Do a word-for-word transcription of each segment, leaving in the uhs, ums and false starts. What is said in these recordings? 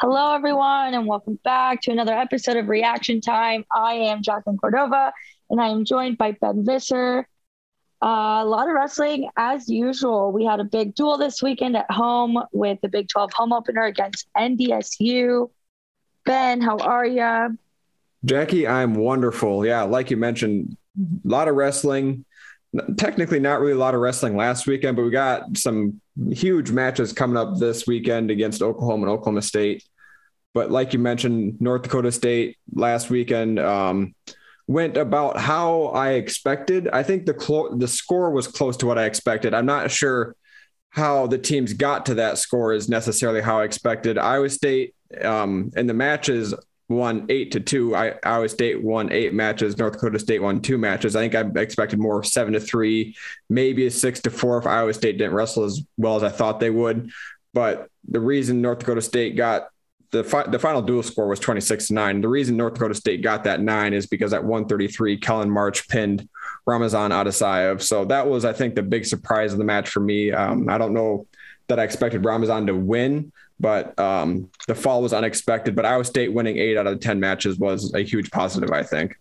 Hello, everyone, and welcome back to another episode of Reaction Time. I am Jacqueline Cordova, and I am joined by Ben Visser. Uh, a lot of wrestling, as usual. We had a big duel this weekend at home with the Big twelve home opener against N D S U. Ben, how are you? Jackie, I'm wonderful. Yeah, like you mentioned, a lot of wrestling. Technically not really a lot of wrestling last weekend, but we got some huge matches coming up this weekend against Oklahoma and Oklahoma State. But like you mentioned, North Dakota State last weekend um, went about how I expected. I think the clo- the score was close to what I expected. I'm not sure how the teams got to that score is necessarily how I expected. Iowa State um, in the matches won eight to two. I, Iowa State won eight matches. North Dakota State won two matches. I think I expected more seven to three, maybe a six to four if Iowa State didn't wrestle as well as I thought they would. But the reason North Dakota State got the fi- the final dual score was twenty-six to nine. The reason North Dakota State got that nine is because at one thirty-three, Kellen March pinned Ramazan Adesayev. So that was, I think, the big surprise of the match for me. Um, I don't know that I expected Ramazan to win, but um, the fall was unexpected. But Iowa State winning eight out of ten matches was a huge positive, I think.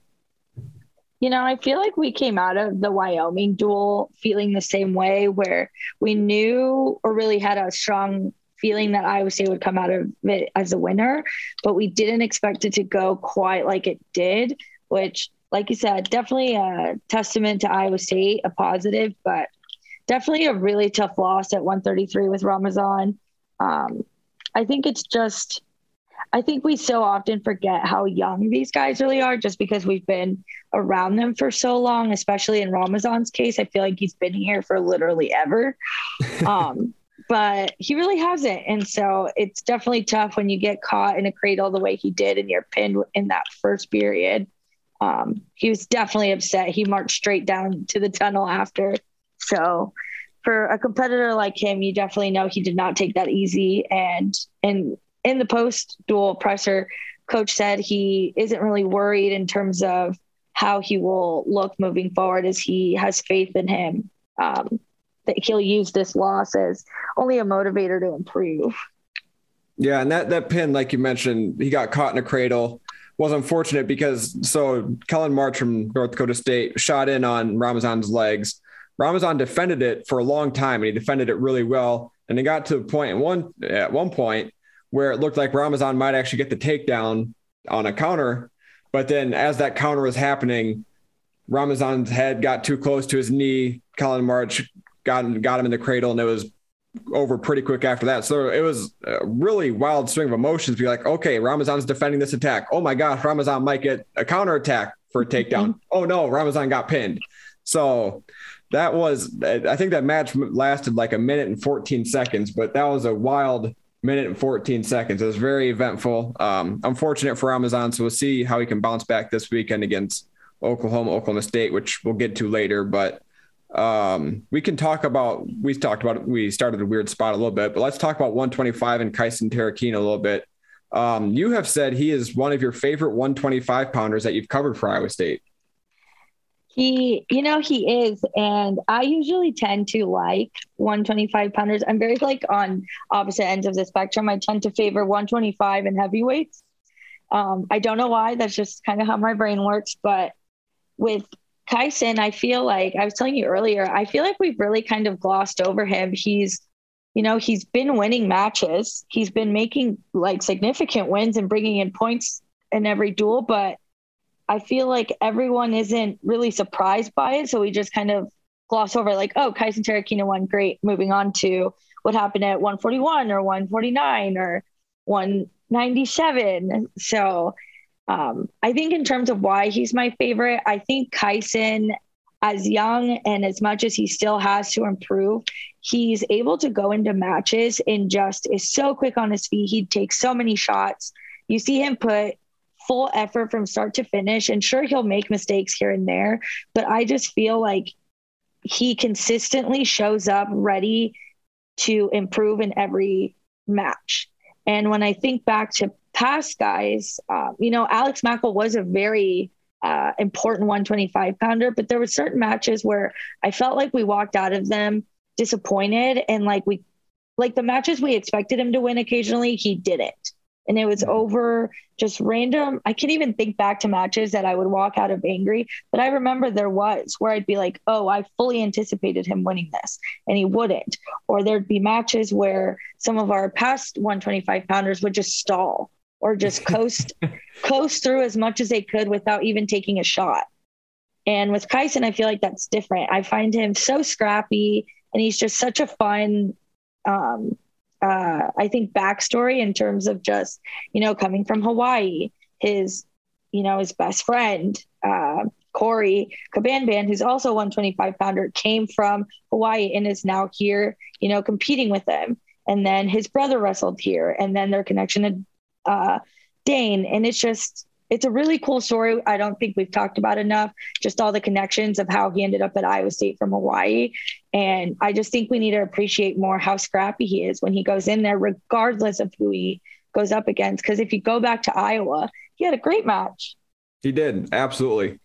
You know, I feel like we came out of the Wyoming duel feeling the same way, where we knew or really had a strong feeling that Iowa State would come out of it as a winner, but we didn't expect it to go quite like it did, which, like you said, definitely a testament to Iowa State, a positive, but definitely a really tough loss at one thirty-three with Ramazan. Um, I think it's just, I think we so often forget how young these guys really are just because we've been around them for so long, especially in Ramazan's case. I feel like he's been here for literally ever, um, but he really hasn't. And so it's definitely tough when you get caught in a cradle the way he did and you're pinned in that first period. Um, he was definitely upset. He marched straight down to the tunnel after. So for a competitor like him, you definitely know he did not take that easy. And in, in the post-duel presser, coach said he isn't really worried in terms of how he will look moving forward as he has faith in him, um, that he'll use this loss as only a motivator to improve. Yeah, and that, that pin, like you mentioned, he got caught in a cradle. Was unfortunate because so Kellen March from North Dakota State shot in on Ramazan's legs. Ramazan defended it for a long time, and he defended it really well. And it got to a point at one, at one point where it looked like Ramazan might actually get the takedown on a counter. But then as that counter was happening, Ramazan's head got too close to his knee. Kellen March got, got him in the cradle, and it was over pretty quick after that. So it was a really wild swing of emotions. Be like, okay, Ramazan's defending this attack. Oh my gosh, Ramazan might get a counter attack for a takedown. Mm-hmm. Oh no, Ramazan got pinned. So that was, I think that match lasted like a minute and fourteen seconds, but that was a wild minute and fourteen seconds. It was very eventful. Um, unfortunate for Ramazan. So we'll see how he can bounce back this weekend against Oklahoma, Oklahoma State, which we'll get to later, but um, we can talk about, we talked about it. We started a weird spot a little bit, but let's talk about one twenty-five and Kyson Tarakina a little bit. Um, you have said he is one of your favorite one twenty-five pounders that you've covered for Iowa State. He, you know, he is. And I usually tend to like one twenty-five pounders. I'm very like on opposite ends of the spectrum. I tend to favor one twenty-five and heavyweights. Um, I don't know why. That's just kind of how my brain works. But with Kyson, I feel like I was telling you earlier, I feel like we've really kind of glossed over him. He's, you know, he's been winning matches. He's been making like significant wins and bringing in points in every duel, but I feel like everyone isn't really surprised by it. So we just kind of gloss over like, oh, Kyson Tarakina won. Great. Moving on to what happened at one forty-one or one forty-nine or one ninety-seven. So um, I think in terms of why he's my favorite, I think Kyson, as young and as much as he still has to improve, he's able to go into matches and just is so quick on his feet. He takes so many shots. You see him put full effort from start to finish, and sure, he'll make mistakes here and there, but I just feel like he consistently shows up ready to improve in every match. And when I think back to past guys, uh, you know, Alex Mackel was a very uh, important one twenty-five pounder, but there were certain matches where I felt like we walked out of them disappointed. And like we, like the matches we expected him to win occasionally, he didn't. And it was over just random. I can't even think back to matches that I would walk out of angry, but I remember there was where I'd be like, oh, I fully anticipated him winning this and he wouldn't. Or there'd be matches where some of our past one twenty-five pounders would just stall or just coast, coast through as much as they could without even taking a shot. And with Kyson, I feel like that's different. I find him so scrappy and he's just such a fun, um, Uh, I think backstory in terms of just, you know, coming from Hawaii, his, you know, his best friend, uh, Corey Kabanban, who's also one twenty-five pounder, came from Hawaii and is now here, you know, competing with him. And then his brother wrestled here and then their connection to uh, Dane. And it's just, it's a really cool story. I don't think we've talked about enough, just all the connections of how he ended up at Iowa State from Hawaii. And I just think we need to appreciate more how scrappy he is when he goes in there, regardless of who he goes up against. Because if you go back to Iowa, he had a great match. He did. Absolutely.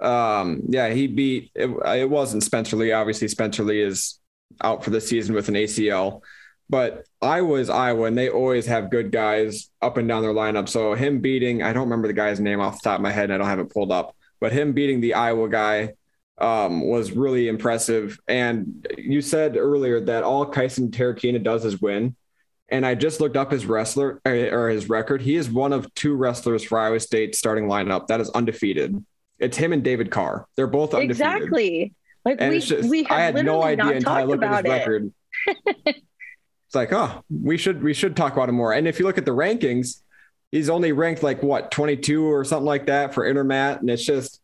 Um, yeah, he beat, it, it wasn't Spencer Lee. Obviously, Spencer Lee is out for the season with an A C L. But Iowa is Iowa, and they always have good guys up and down their lineup. So him beating, I don't remember the guy's name off the top of my head. I don't have it pulled up. But him beating the Iowa guy um, was really impressive. And you said earlier that all Kyson Tarakina does is win. And I just looked up his wrestler or his record. He is one of two wrestlers for Iowa State's starting lineup that is undefeated. It's him and David Carr. They're both undefeated. Exactly. Like and we, just, we have I had no idea until I looked at his it. record. It's like, oh, we should we should talk about him more. And if you look at the rankings, he's only ranked like what, twenty-two or something like that for Intermat. And it's just,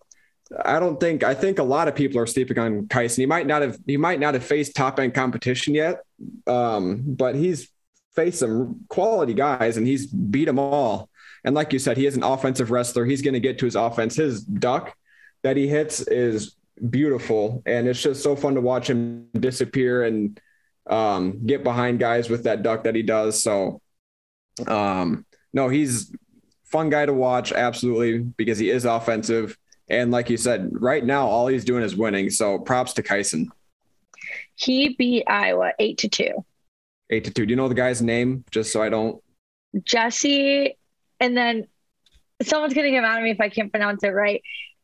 I don't think I think a lot of people are sleeping on Kyson. He might not have he might not have faced top end competition yet, um, but he's faced some quality guys and he's beat them all. And like you said, he is an offensive wrestler. He's going to get to his offense. His duck that he hits is beautiful, and it's just so fun to watch him disappear and um get behind guys with that duck that he does. So um no he's fun guy to watch, absolutely, because he is offensive, and like you said, right now all he's doing is winning. So props to Kyson. He beat Iowa eight to two eight to two. Do you know the guy's name, just so I don't Jesse, and then someone's gonna get mad at me if I can't pronounce it right.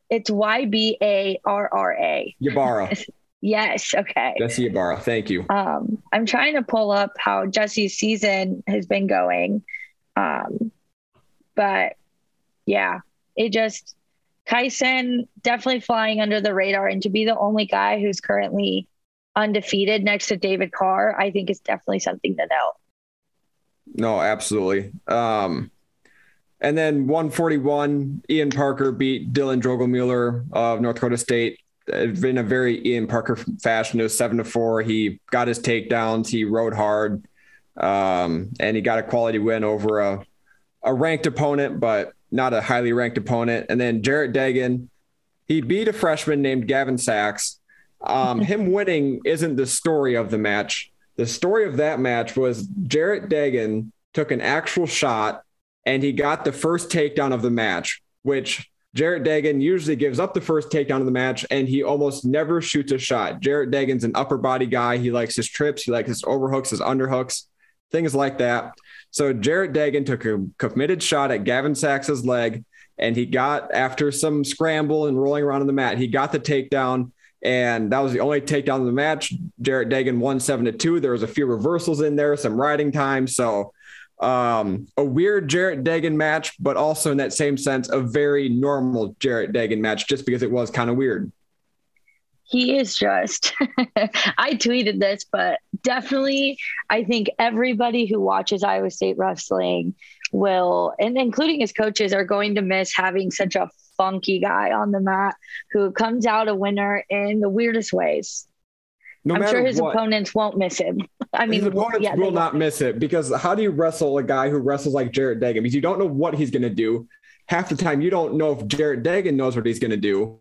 It's Y B A R R A. Ybarra. Yes. Okay. Jesse Ybarra. Thank you. Um, I'm trying to pull up how Jesse's season has been going. Um, but yeah, it just, Kyson definitely flying under the radar, and to be the only guy who's currently undefeated next to David Carr, I think is definitely something to note. No, absolutely. Um, and then one forty-one, Ian Parker beat Dylan Drogelmuller of North Dakota State. It's been a very Ian Parker fashion. It was seven to four. He got his takedowns. He rode hard, um, and he got a quality win over a, a ranked opponent, but not a highly ranked opponent. And then Jarrett Degen, he beat a freshman named Gavin Sachs. Um, him winning isn't the story of the match. The story of that match was Jarrett Degen took an actual shot and he got the first takedown of the match, which Jarrett Degen usually gives up the first takedown of the match, and he almost never shoots a shot. Jarrett Dagan's an upper body guy. He likes his trips. He likes his overhooks, his underhooks, things like that. So Jarrett Degen took a committed shot at Gavin Sachs's leg, and he got, after some scramble and rolling around on the mat, he got the takedown, and that was the only takedown of the match. Jarrett Degen won seven to two. There was a few reversals in there, some riding time. So um, a weird Jarrett Degen match, but also in that same sense, a very normal Jarrett Degen match, just because it was kind of weird. He is just, I tweeted this, but definitely, I think everybody who watches Iowa State wrestling will, and including his coaches, are going to miss having such a funky guy on the mat who comes out a winner in the weirdest ways. No I'm sure his what, opponents won't miss him. I mean, his opponents yeah, will not miss it, because how do you wrestle a guy who wrestles like Jarrett Degen? Because you don't know what he's going to do. Half the time, you don't know if Jarrett Degen knows what he's going to do.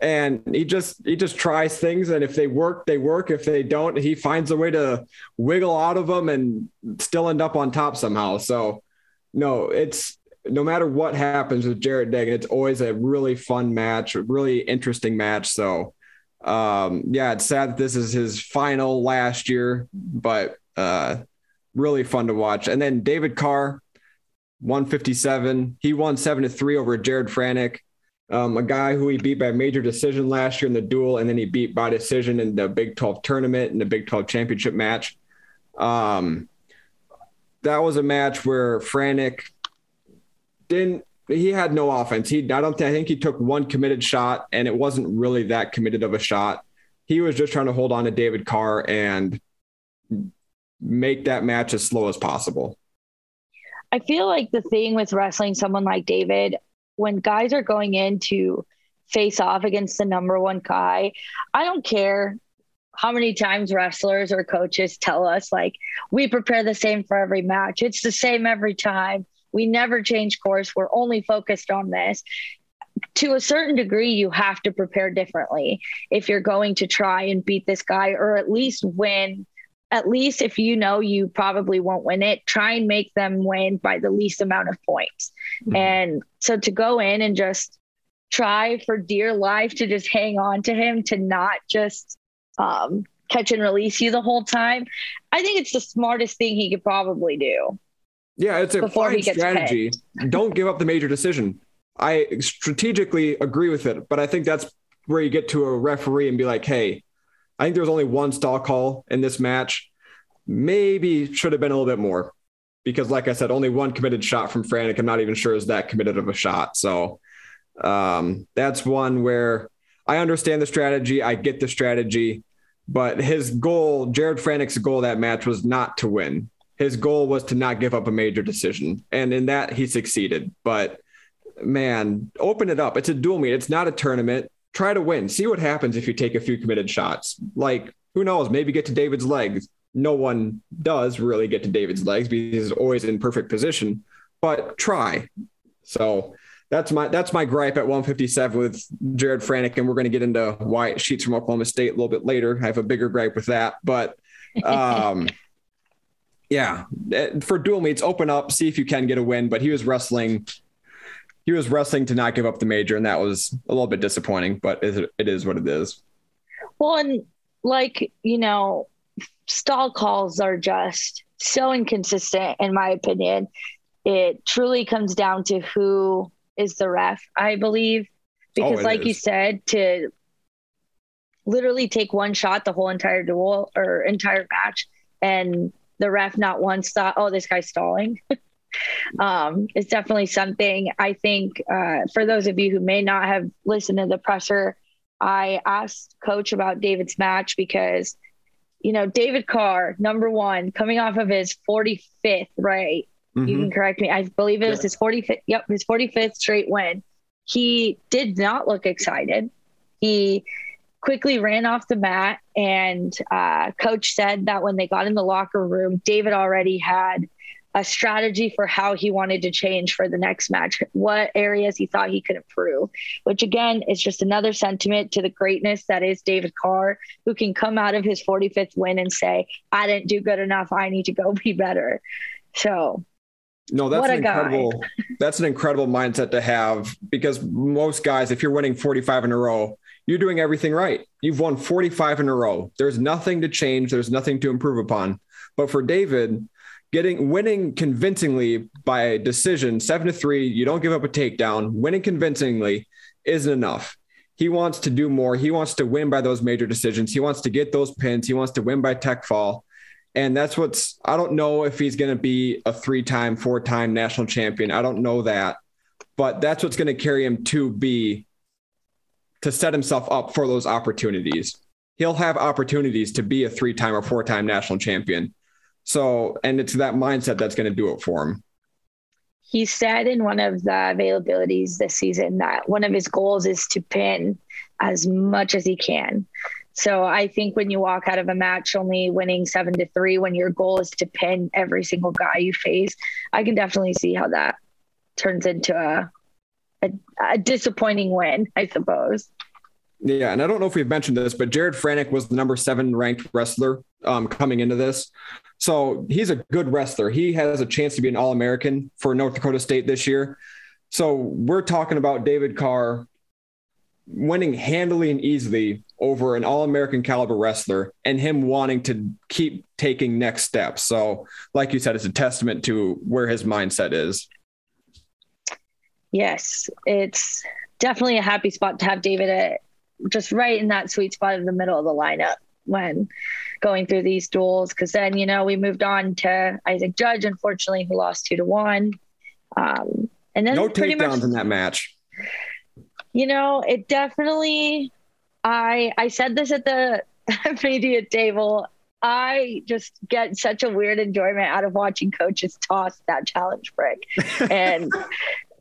And he just he just tries things, and if they work, they work. If they don't, he finds a way to wiggle out of them and still end up on top somehow. So, no, it's no matter what happens with Jarrett Degen, it's always a really fun match, a really interesting match. So, um, yeah, it's sad that this is his final last year, but uh, really fun to watch. And then David Carr, one fifty-seven. He won seven to three over Jared Franek. Um, a guy who he beat by major decision last year in the duel, and then he beat by decision in the Big twelve tournament and the Big twelve championship match. Um, that was a match where Franek didn't, he had no offense. He, I don't think, I think he took one committed shot, and it wasn't really that committed of a shot. He was just trying to hold on to David Carr and make that match as slow as possible. I feel like the thing with wrestling someone like David, when guys are going in to face off against the number one guy, I don't care how many times wrestlers or coaches tell us, like, we prepare the same for every match. It's the same every time. We never change course. We're only focused on this. To a certain degree, you have to prepare differently if you're going to try and beat this guy, or at least win. At least if you know you probably won't win it, try and make them win by the least amount of points. Mm-hmm. And so to go in and just try for dear life to just hang on to him, to not just um, catch and release you the whole time, I think it's the smartest thing he could probably do. Yeah, it's a fine strategy. Don't give up the major decision. I strategically agree with it, but I think that's where you get to a referee and be like, hey, I think there was only one stall call in this match. Maybe should have been a little bit more, because like I said, only one committed shot from Franek. I'm not even sure is that committed of a shot. So um, that's one where I understand the strategy. I get the strategy, but his goal, Jared Franek's goal that match was not to win. His goal was to not give up a major decision. And in that he succeeded, but man, open it up. It's a dual meet. It's not a tournament. Try to win. See what happens if you take a few committed shots. Like, who knows? Maybe get to David's legs. No one does really get to David's legs because he's always in perfect position, but try. So that's my that's my gripe at one fifty-seven with Jared Franek, and we're going to get into Wyatt Sheets from Oklahoma State a little bit later. I have a bigger gripe with that, but um, yeah, for dual meets, open up, see if you can get a win. But he was wrestling. He was wrestling to not give up the major, and that was a little bit disappointing, but it is what it is. Well, and like, you know, stall calls are just so inconsistent, in my opinion. It truly comes down to who is the ref, I believe, because oh, like is. you said, to literally take one shot the whole entire duel or entire match, and the ref not once thought, oh, this guy's stalling. Um, it's definitely something. I think uh, for those of you who may not have listened to the presser, I asked Coach about David's match because, you know, David Carr, number one, coming off of his forty-fifth, right? Mm-hmm. You can correct me. I believe it was yeah. his forty-fifth. Yep. His forty-fifth straight win. He did not look excited. He quickly ran off the mat, and uh, Coach said that when they got in the locker room, David already had a strategy for how he wanted to change for the next match, what areas he thought he could improve, which again, is just another sentiment to the greatness that is David Carr, who can come out of his forty-fifth win and say, I didn't do good enough. I need to go be better. So no, that's an incredible, that's an incredible mindset to have, because most guys, if you're winning forty-five in a row, you're doing everything right. You've won forty-five in a row. There's nothing to change. There's nothing to improve upon. But for David, Getting winning convincingly by a decision, seven to three, you don't give up a takedown. Winning convincingly isn't enough. He wants to do more. He wants to win by those major decisions. He wants to get those pins. He wants to win by tech fall. And that's what's, I don't know if he's going to be a three-time, four-time national champion. I don't know that, but that's what's going to carry him to be, to set himself up for those opportunities. He'll have opportunities to be a three-time or four-time national champion. So, and it's that mindset that's going to do it for him. He said in one of the availabilities this season that one of his goals is to pin as much as he can. So I think when you walk out of a match only winning seven to three, when your goal is to pin every single guy you face, I can definitely see how that turns into a a, a disappointing win, I suppose. Yeah, and I don't know if we've mentioned this, but Jared Franek was the number seven ranked wrestler um, coming into this. So he's a good wrestler. He has a chance to be an All-American for North Dakota State this year. So we're talking about David Carr winning handily and easily over an All-American caliber wrestler and him wanting to keep taking next steps. So like you said, it's a testament to where his mindset is. Yes, it's definitely a happy spot to have David at, just right in that sweet spot of the middle of the lineup when going through these duels. Because then, you know, we moved on to Isaac Judge, unfortunately, who lost two to one. Um, and then no takedowns in that match. You know, it definitely, I I said this at the media table, I just get such a weird enjoyment out of watching coaches toss that challenge brick. And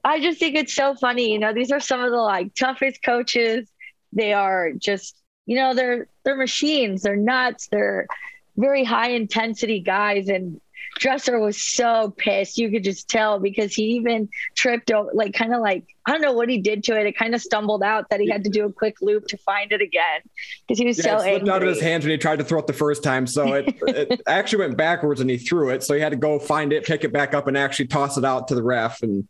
I just think it's so funny. You know, these are some of the like toughest coaches. They are just, you know, they're, they're machines. They're nuts. They're very high intensity guys. And Dresser was so pissed. You could just tell because he even tripped over, like, kind of like, I don't know what he did to it. It kind of stumbled out that he had to do a quick loop to find it again. Cause he was yeah, so angry. It slipped out of his hands when he tried to throw it the first time. So it, it actually went backwards and he threw it. So he had to go find it, pick it back up and actually toss it out to the ref. And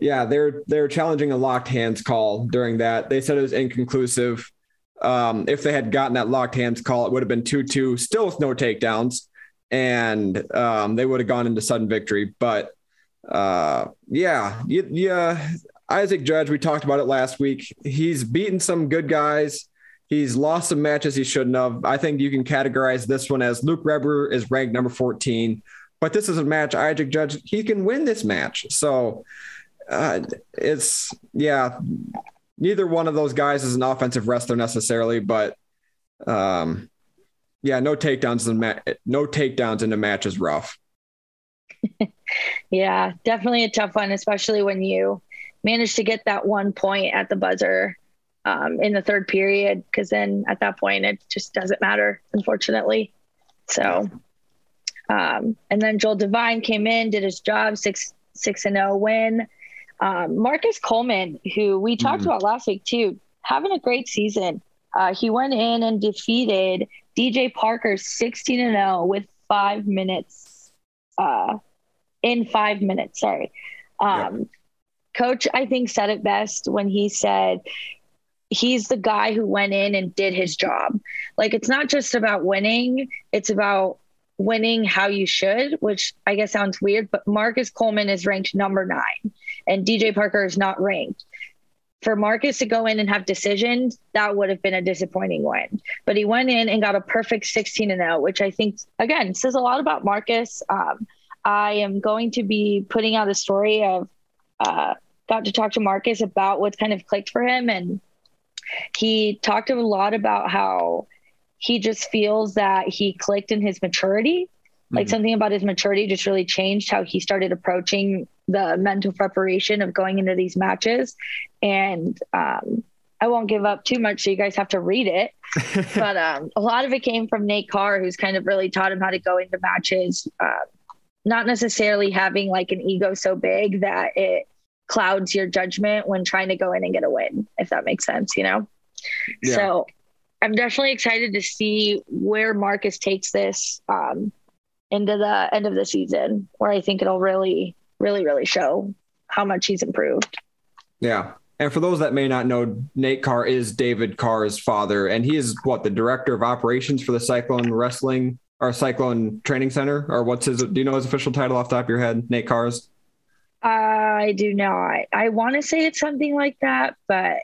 yeah, they're they're challenging a locked hands call during that. They said it was inconclusive. Um, if they had gotten that locked hands call, it would have been two two, still with no takedowns, and um, they would have gone into sudden victory. But uh, yeah, yeah, Isaac Judge, we talked about it last week. He's beaten some good guys. He's lost some matches he shouldn't have. I think you can categorize this one as Luke Reber is ranked number fourteen, but this is a match Isaac Judge, he can win this match. So Uh, it's yeah, neither one of those guys is an offensive wrestler necessarily, but um, yeah, no takedowns in ma- no takedowns in the match is rough. Yeah, definitely a tough one, especially when you manage to get that one point at the buzzer um, in the third period, because then at that point it just doesn't matter, unfortunately. So, um, and then Joel Devine came in, did his job, six six and zero win. Um, Marcus Coleman, who we talked mm-hmm. about last week too, having a great season. Uh, he went in and defeated D J Parker sixteen and oh with five minutes, uh, in five minutes. Sorry. Um, yeah. Coach, I think, said it best when he said he's the guy who went in and did his job. Like, it's not just about winning. It's about winning how you should, which I guess sounds weird, but Marcus Coleman is ranked number nine and D J Parker is not ranked. For Marcus to go in and have decisions, that would have been a disappointing win, but he went in and got a perfect sixteen and oh, which I think again says a lot about Marcus. Um, I am going to be putting out a story of, uh, got to talk to Marcus about what kind of clicked for him. And he talked a lot about how he just feels that he clicked in his maturity, like mm-hmm. something about his maturity just really changed how he started approaching the mental preparation of going into these matches. And um, I won't give up too much, so you guys have to read it. But um, a lot of it came from Nate Carr, who's kind of really taught him how to go into matches, uh, not necessarily having like an ego so big that it clouds your judgment when trying to go in and get a win, if that makes sense, you know? Yeah. So I'm definitely excited to see where Marcus takes this um, into the end of the season, where I think it'll really, really, really show how much he's improved. Yeah. And for those that may not know, Nate Carr is David Carr's father, and he is what, the director of operations for the Cyclone Wrestling or Cyclone Training Center, or what's his, do you know his official title off the top of your head? Nate Carr's. Uh, I do not. I want to say it's something like that, but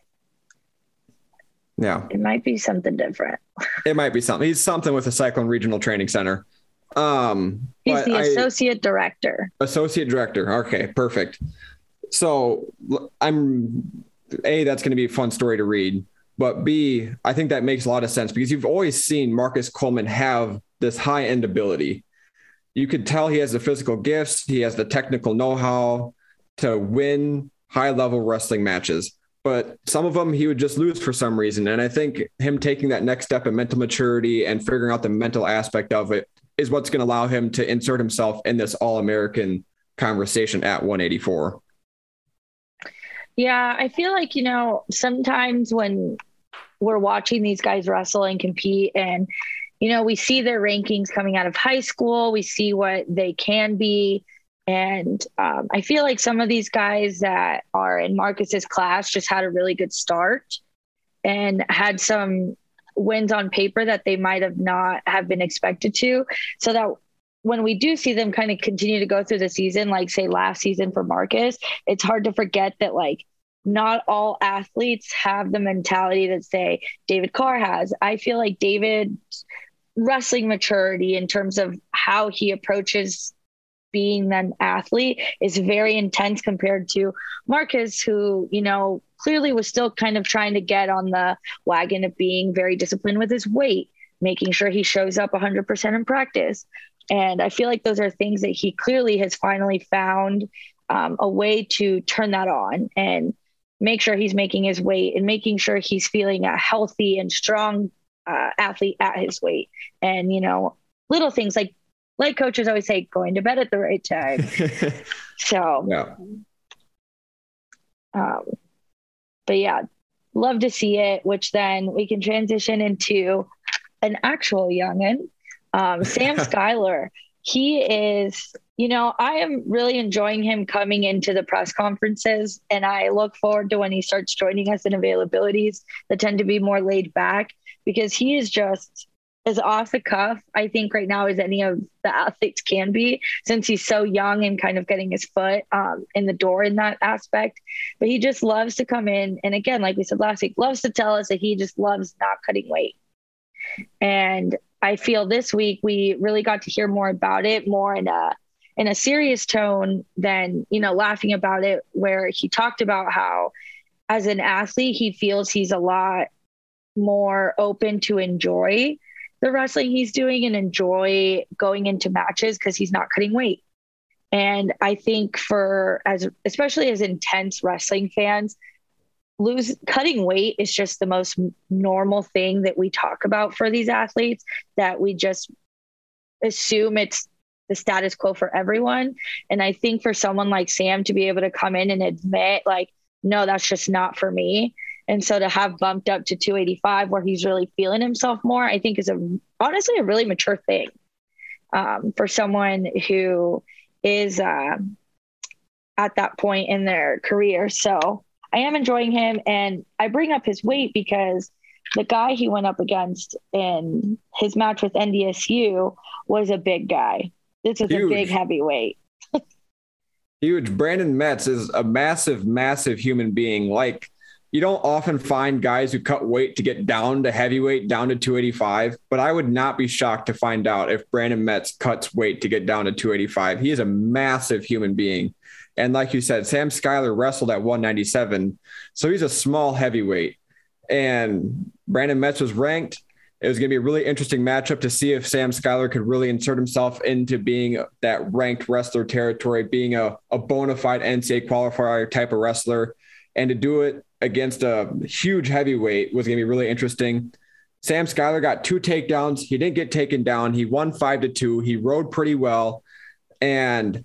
yeah, it might be something different. It might be something. He's something with the Cyclone Regional Training Center. Um, He's the I, associate director. Associate director. Okay, perfect. So I'm A, that's going to be a fun story to read, but B, I think that makes a lot of sense because you've always seen Marcus Coleman have this high end ability. You could tell he has the physical gifts. He has the technical know-how to win high level wrestling matches, but some of them he would just lose for some reason. And I think him taking that next step in mental maturity and figuring out the mental aspect of it is what's going to allow him to insert himself in this All-American conversation at one eighty-four. Yeah, I feel like, you know, sometimes when we're watching these guys wrestle and compete and, you know, we see their rankings coming out of high school, we see what they can be. And um, I feel like some of these guys that are in Marcus's class just had a really good start and had some wins on paper that they might have not have been expected to. So that when we do see them kind of continue to go through the season, like say last season for Marcus, it's hard to forget that like not all athletes have the mentality that say David Carr has. I feel like David's wrestling maturity in terms of how he approaches being an athlete is very intense compared to Marcus, who, you know, clearly was still kind of trying to get on the wagon of being very disciplined with his weight, making sure he shows up one hundred percent in practice. And I feel like those are things that he clearly has finally found um, a way to turn that on and make sure he's making his weight and making sure he's feeling a healthy and strong uh, athlete at his weight. And, you know, little things like Like coaches always say, going to bed at the right time. So, yeah. Um, but yeah, love to see it, which then we can transition into an actual young'un, um, Sam Schuyler. He is, you know, I am really enjoying him coming into the press conferences, and I look forward to when he starts joining us in availabilities that tend to be more laid back, because he is just as off the cuff, I think, right now as any of the athletes can be, since he's so young and kind of getting his foot um, in the door in that aspect. But he just loves to come in. And again, like we said last week, loves to tell us that he just loves not cutting weight. And I feel this week we really got to hear more about it, more in a in a serious tone than, you know, laughing about it, where he talked about how as an athlete, he feels he's a lot more open to enjoy the wrestling he's doing and enjoy going into matches because he's not cutting weight. And I think for as, especially as intense wrestling fans, lose cutting weight is just the most normal thing that we talk about for these athletes, that we just assume it's the status quo for everyone. And I think for someone like Sam to be able to come in and admit like, no, that's just not for me. And so to have bumped up to two eighty-five where he's really feeling himself more, I think is a honestly a really mature thing um, for someone who is uh, at that point in their career. So I am enjoying him. And I bring up his weight because the guy he went up against in his match with N D S U was a big guy. This is Huge. A big heavyweight. Huge. Brandon Metz is a massive, massive human being. Like, you don't often find guys who cut weight to get down to heavyweight, down to two eighty-five, but I would not be shocked to find out if Brandon Metz cuts weight to get down to two eighty-five. He is a massive human being. And like you said, Sam Schuyler wrestled at one ninety-seven, so he's a small heavyweight. And Brandon Metz was ranked. It was going to be a really interesting matchup to see if Sam Schuyler could really insert himself into being that ranked wrestler territory, being a, a bona fide N C double A qualifier type of wrestler. And to do it against a huge heavyweight was going to be really interesting. Sam Schuyler got two takedowns. He didn't get taken down. He won five to two. He rode pretty well. And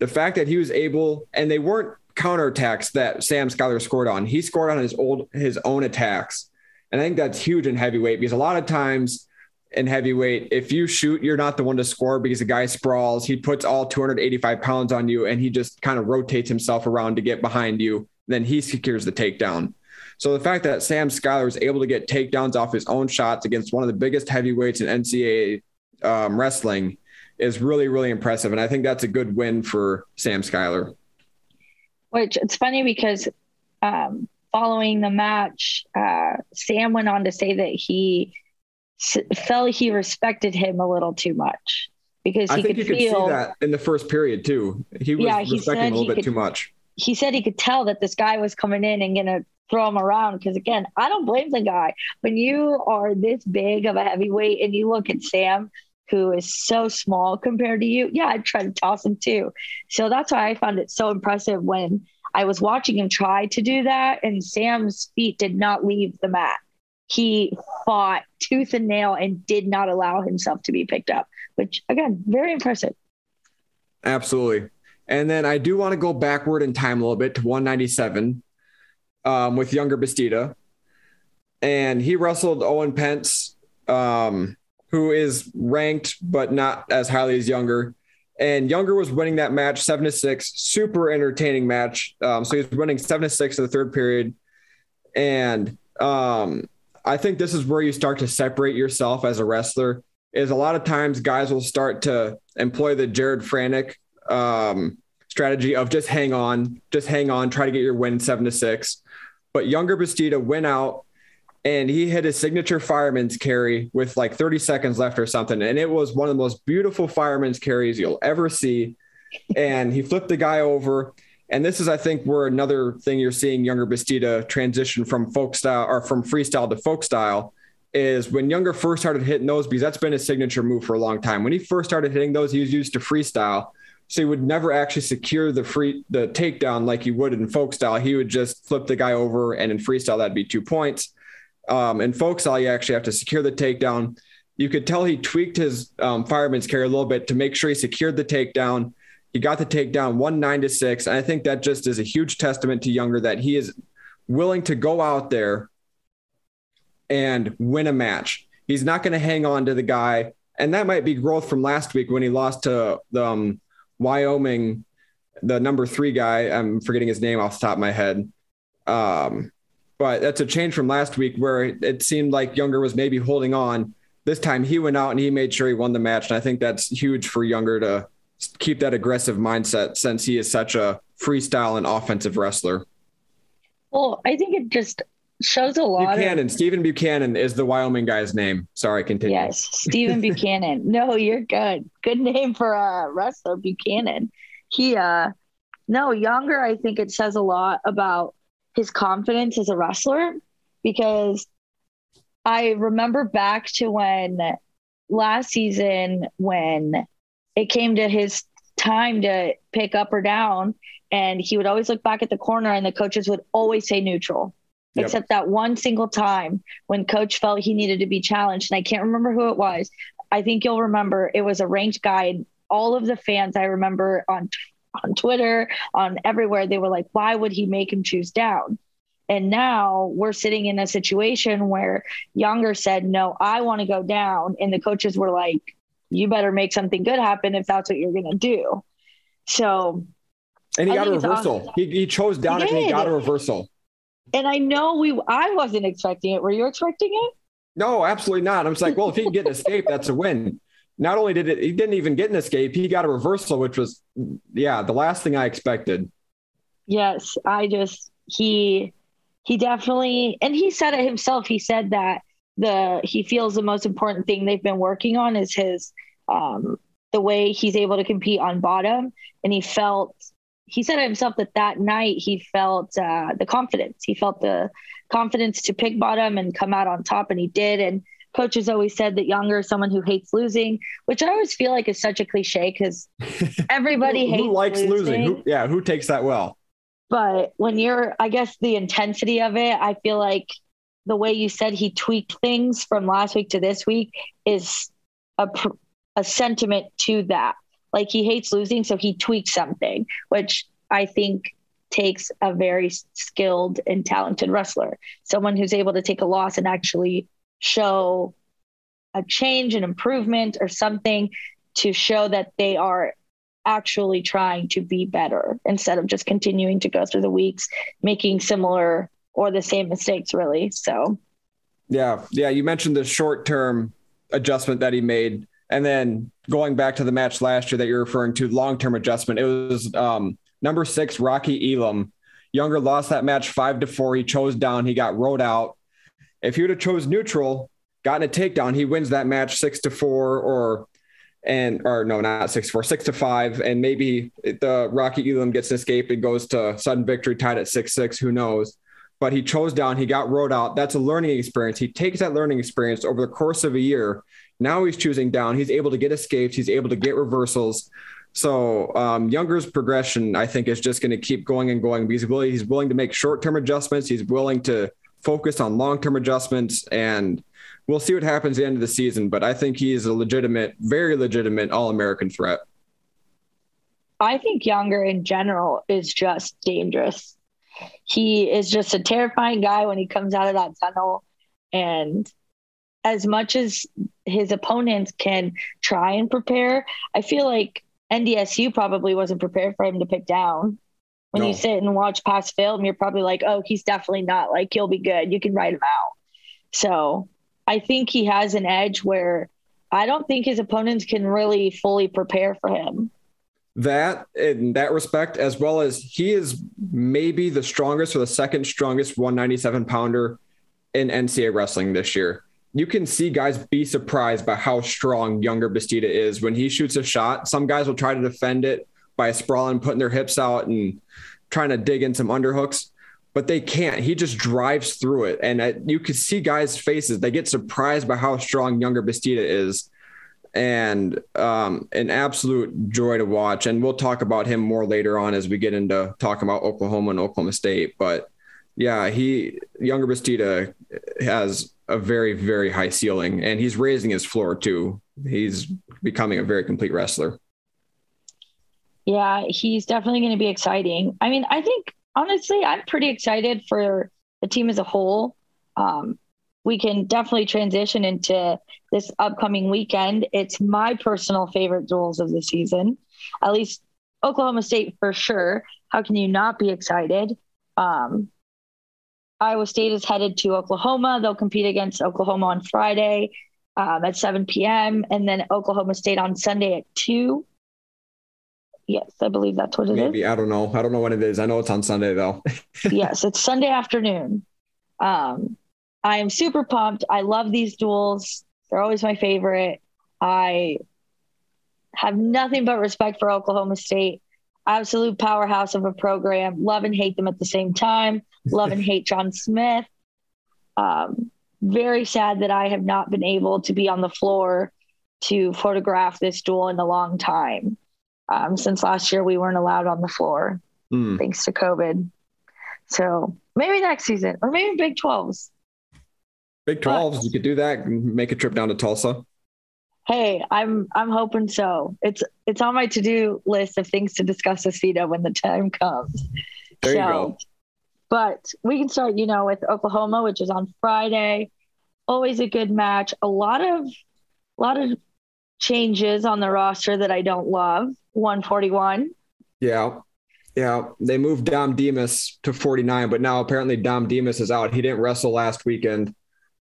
the fact that he was able, and they weren't counterattacks that Sam Schuyler scored on. He scored on his old, his own attacks. And I think that's huge in heavyweight, because a lot of times in heavyweight, if you shoot, you're not the one to score because the guy sprawls. He puts all two hundred eighty-five pounds on you and he just kind of rotates himself around to get behind you. Then he secures the takedown. So the fact that Sam Schuyler was able to get takedowns off his own shots against one of the biggest heavyweights in N C double A um, wrestling is really, really impressive. And I think that's a good win for Sam Schuyler. Which it's funny because um, following the match, uh, Sam went on to say that he s- felt he respected him a little too much. because he I think could you could feel, see that in the first period too. He was yeah, he respecting a little bit could, too much. He said he could tell that this guy was coming in and going to throw him around. Because again, I don't blame the guy. When you are this big of a heavyweight and you look at Sam, who is so small compared to you, yeah, I'd try to toss him too. So that's why I found it so impressive when I was watching him try to do that, and Sam's feet did not leave the mat. He fought tooth and nail and did not allow himself to be picked up, which again, very impressive. Absolutely. And then I do want to go backward in time a little bit to one ninety-seven um, with Yonger Bastida. And he wrestled Owen Pence, um, who is ranked, but not as highly as Younger. And Younger was winning that match seven to six, super entertaining match. Um, so he was winning seven to six in the third period. And um, I think this is where you start to separate yourself as a wrestler. Is a lot of times guys will start to employ the Jared Franek um, strategy of just hang on, just hang on, try to get your win seven to six. But Yonger Bastida went out and he hit his signature fireman's carry with like thirty seconds left or something. And it was one of the most beautiful fireman's carries you'll ever see. And he flipped the guy over. And this is, I think, where another thing you're seeing Yonger Bastida transition from folk style or from freestyle to folk style is when Younger first started hitting those, because that's been his signature move for a long time. When he first started hitting those, he was used to freestyle. So he would never actually secure the free, the takedown like he would in folk style. He would just flip the guy over, and in freestyle, that'd be two points. Um, in folk style, you actually have to secure the takedown. You could tell he tweaked his um, fireman's carry a little bit to make sure he secured the takedown. He got the takedown one nine to six. And I think that just is a huge testament to Younger that he is willing to go out there and win a match. He's not going to hang on to the guy. And that might be growth from last week when he lost to the um, Wyoming, the number three guy. I'm forgetting his name off the top of my head. Um, but that's a change from last week where it, it seemed like Younger was maybe holding on. This time he went out and he made sure he won the match. And I think that's huge for Younger to keep that aggressive mindset since he is such a freestyle and offensive wrestler. Well, I think it just shows a lot. Buchanan, of... Stephen Buchanan is the Wyoming guy's name. Sorry, continue. Yes, Stephen Buchanan. No, you're good. Good name for a wrestler, Buchanan. He, uh, no, Younger, I think it says a lot about his confidence as a wrestler, because I remember back to when last season when it came to his time to pick up or down, and he would always look back at the corner and the coaches would always say neutral, yep. Except that one single time when coach felt he needed to be challenged. And I can't remember who it was. I think you'll remember it was a ranked guy, and all of the fans I remember on, on Twitter, on everywhere, they were like, why would he make him choose down? And now we're sitting in a situation where Younger said, no, I want to go down. And the coaches were like, you better make something good happen if that's what you're going to do. So, and he I got a reversal. Awesome. He, he chose down he and he got a reversal. And I know we, I wasn't expecting it. Were you expecting it? No, absolutely not. I was like, well, if he can get an escape, that's a win. Not only did it, he didn't even get an escape. He got a reversal, which was, yeah, the last thing I expected. Yes. I just, he, he definitely, and he said it himself. He said that the, he feels the most important thing they've been working on is his, um, the way he's able to compete on bottom. And he felt, he said himself that that night he felt, uh, the confidence, he felt the confidence to pick bottom and come out on top. And he did. And coaches always said that Younger is someone who hates losing, which I always feel like is such a cliche because everybody who, hates who likes losing. losing? Who, yeah. Who takes that well? But when you're, I guess the intensity of it, I feel like the way you said he tweaked things from last week to this week is a, a sentiment to that. Like he hates losing, so he tweaked something, which I think takes a very skilled and talented wrestler, someone who's able to take a loss and actually show a change, an improvement or something to show that they are actually trying to be better instead of just continuing to go through the weeks, making similar or the same mistakes really. So. Yeah. Yeah. You mentioned the short-term adjustment that he made. And then going back to the match last year that you're referring to, long-term adjustment, it was um, number six, Rocky Elam. Younger lost that match five to four. He chose down. He got rode out. If he would have chose neutral, gotten a takedown, he wins that match six to four or and or no, not six to four, six to five, and maybe the Rocky Elam gets an escape and goes to sudden victory tied at six six. Who knows? But he chose down. He got rode out. That's a learning experience. He takes that learning experience over the course of a year. Now he's choosing down. He's able to get escapes. He's able to get reversals. So um, Younger's progression, I think, is just going to keep going and going because he's willing to make short-term adjustments. He's willing to focus on long-term adjustments, and we'll see what happens at the end of the season. But I think he is a legitimate, very legitimate All-American threat. I think Younger in general is just dangerous. He is just a terrifying guy when he comes out of that tunnel. And as much as his opponents can try and prepare, I feel like N D S U probably wasn't prepared for him to pick down. When no. you sit and watch past film, you're probably like, oh, he's definitely not. Like, he'll be good. You can write him out. So I think he has an edge where I don't think his opponents can really fully prepare for him. That, in that respect, as well as he is maybe the strongest or the second strongest one ninety-seven pounder in N C A A wrestling this year. You can see guys be surprised by how strong Yonger Bastida is. When he shoots a shot, some guys will try to defend it by sprawling, putting their hips out and trying to dig in some underhooks, but they can't. He just drives through it. And I, you can see guys' faces. They get surprised by how strong Yonger Bastida is, and um, an absolute joy to watch. And we'll talk about him more later on as we get into talking about Oklahoma and Oklahoma State. But yeah, he Yonger Bastida has a very, very high ceiling, and he's raising his floor too. He's becoming a very complete wrestler. Yeah, he's definitely going to be exciting. I mean, I think honestly, I'm pretty excited for the team as a whole. Um, we can definitely transition into this upcoming weekend. It's my personal favorite duels of the season, at least Oklahoma State for sure. How can you not be excited? Um, Iowa State is headed to Oklahoma. They'll compete against Oklahoma on Friday um, at seven p.m. and then Oklahoma State on Sunday at two. Yes, I believe that's what it Maybe, is. Maybe, I don't know. I don't know what it is. I know it's on Sunday, though. Yes, it's Sunday afternoon. Um, I am super pumped. I love these duels. They're always my favorite. I have nothing but respect for Oklahoma State. Absolute powerhouse of a program. Love and hate them at the same time. Love and hate John Smith. Um, very sad that I have not been able to be on the floor to photograph this duel in a long time. Um, since last year, we weren't allowed on the floor mm. thanks to COVID. So maybe next season, or maybe Big twelves. Big twelves, but you could do that and make a trip down to Tulsa. Hey, I'm I'm hoping so. It's it's on my to-do list of things to discuss with Cita when the time comes. There so, you go. But we can start, you know, with Oklahoma, which is on Friday. Always a good match. A lot of, a lot of changes on the roster that I don't love. one forty-one. Yeah, yeah. They moved Dom Demas to forty-nine, but now apparently Dom Demas is out. He didn't wrestle last weekend.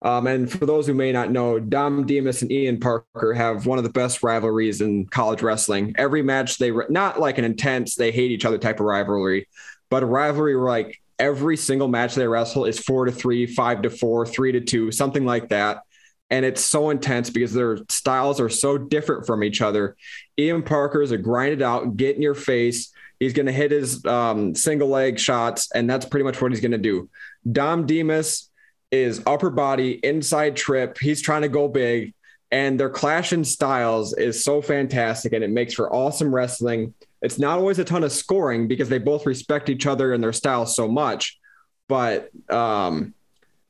Um, and for those who may not know, Dom Demas and Ian Parker have one of the best rivalries in college wrestling. Every match, they re- not like an intense, they hate each other type of rivalry, but a rivalry like every single match they wrestle is four to three, five to four, three to two, something like that. And it's so intense because their styles are so different from each other. Ian Parker is a grind it out, get in your face. He's going to hit his um, single leg shots, and that's pretty much what he's going to do. Dom Demas is upper body, inside trip. He's trying to go big, and their clash in styles is so fantastic, and it makes for awesome wrestling. It's not always a ton of scoring because they both respect each other and their styles so much, but um,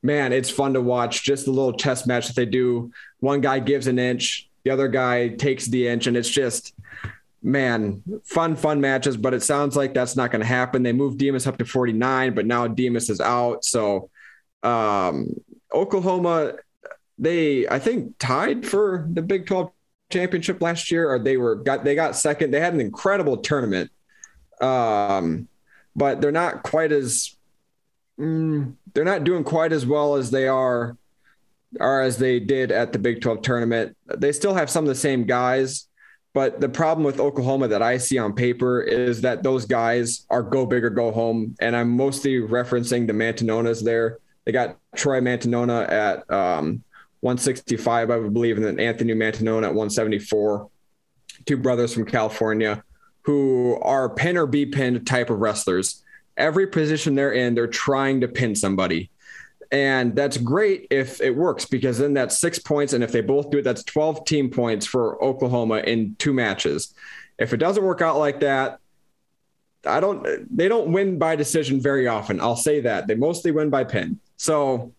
man, it's fun to watch. Just the little chess match that they do. One guy gives an inch, the other guy takes the inch, and it's just, man, fun, fun matches, but it sounds like that's not going to happen. They moved Demas up to forty-nine, but now Demas is out. So um, Oklahoma, they, I think, tied for the Big twelve championship last year, or they were got they got second. They had an incredible tournament, um but they're not quite as mm, they're not doing quite as well as they are or as they did at the Big twelve tournament. They still have some of the same guys, but the problem with Oklahoma that I see on paper is that those guys are go big or go home, and I'm mostly referencing the Mantanonas there. They got Troy Mantanona at um one sixty-five, I would believe, and then Anthony Mantanona at one seventy-four. two brothers from California who are pin or be pinned type of wrestlers. Every position they're in, they're trying to pin somebody. And that's great if it works, because then that's six points. And if they both do it, that's twelve team points for Oklahoma in two matches. If it doesn't work out like that, I don't, they don't win by decision very often. I'll say that. They mostly win by pin. So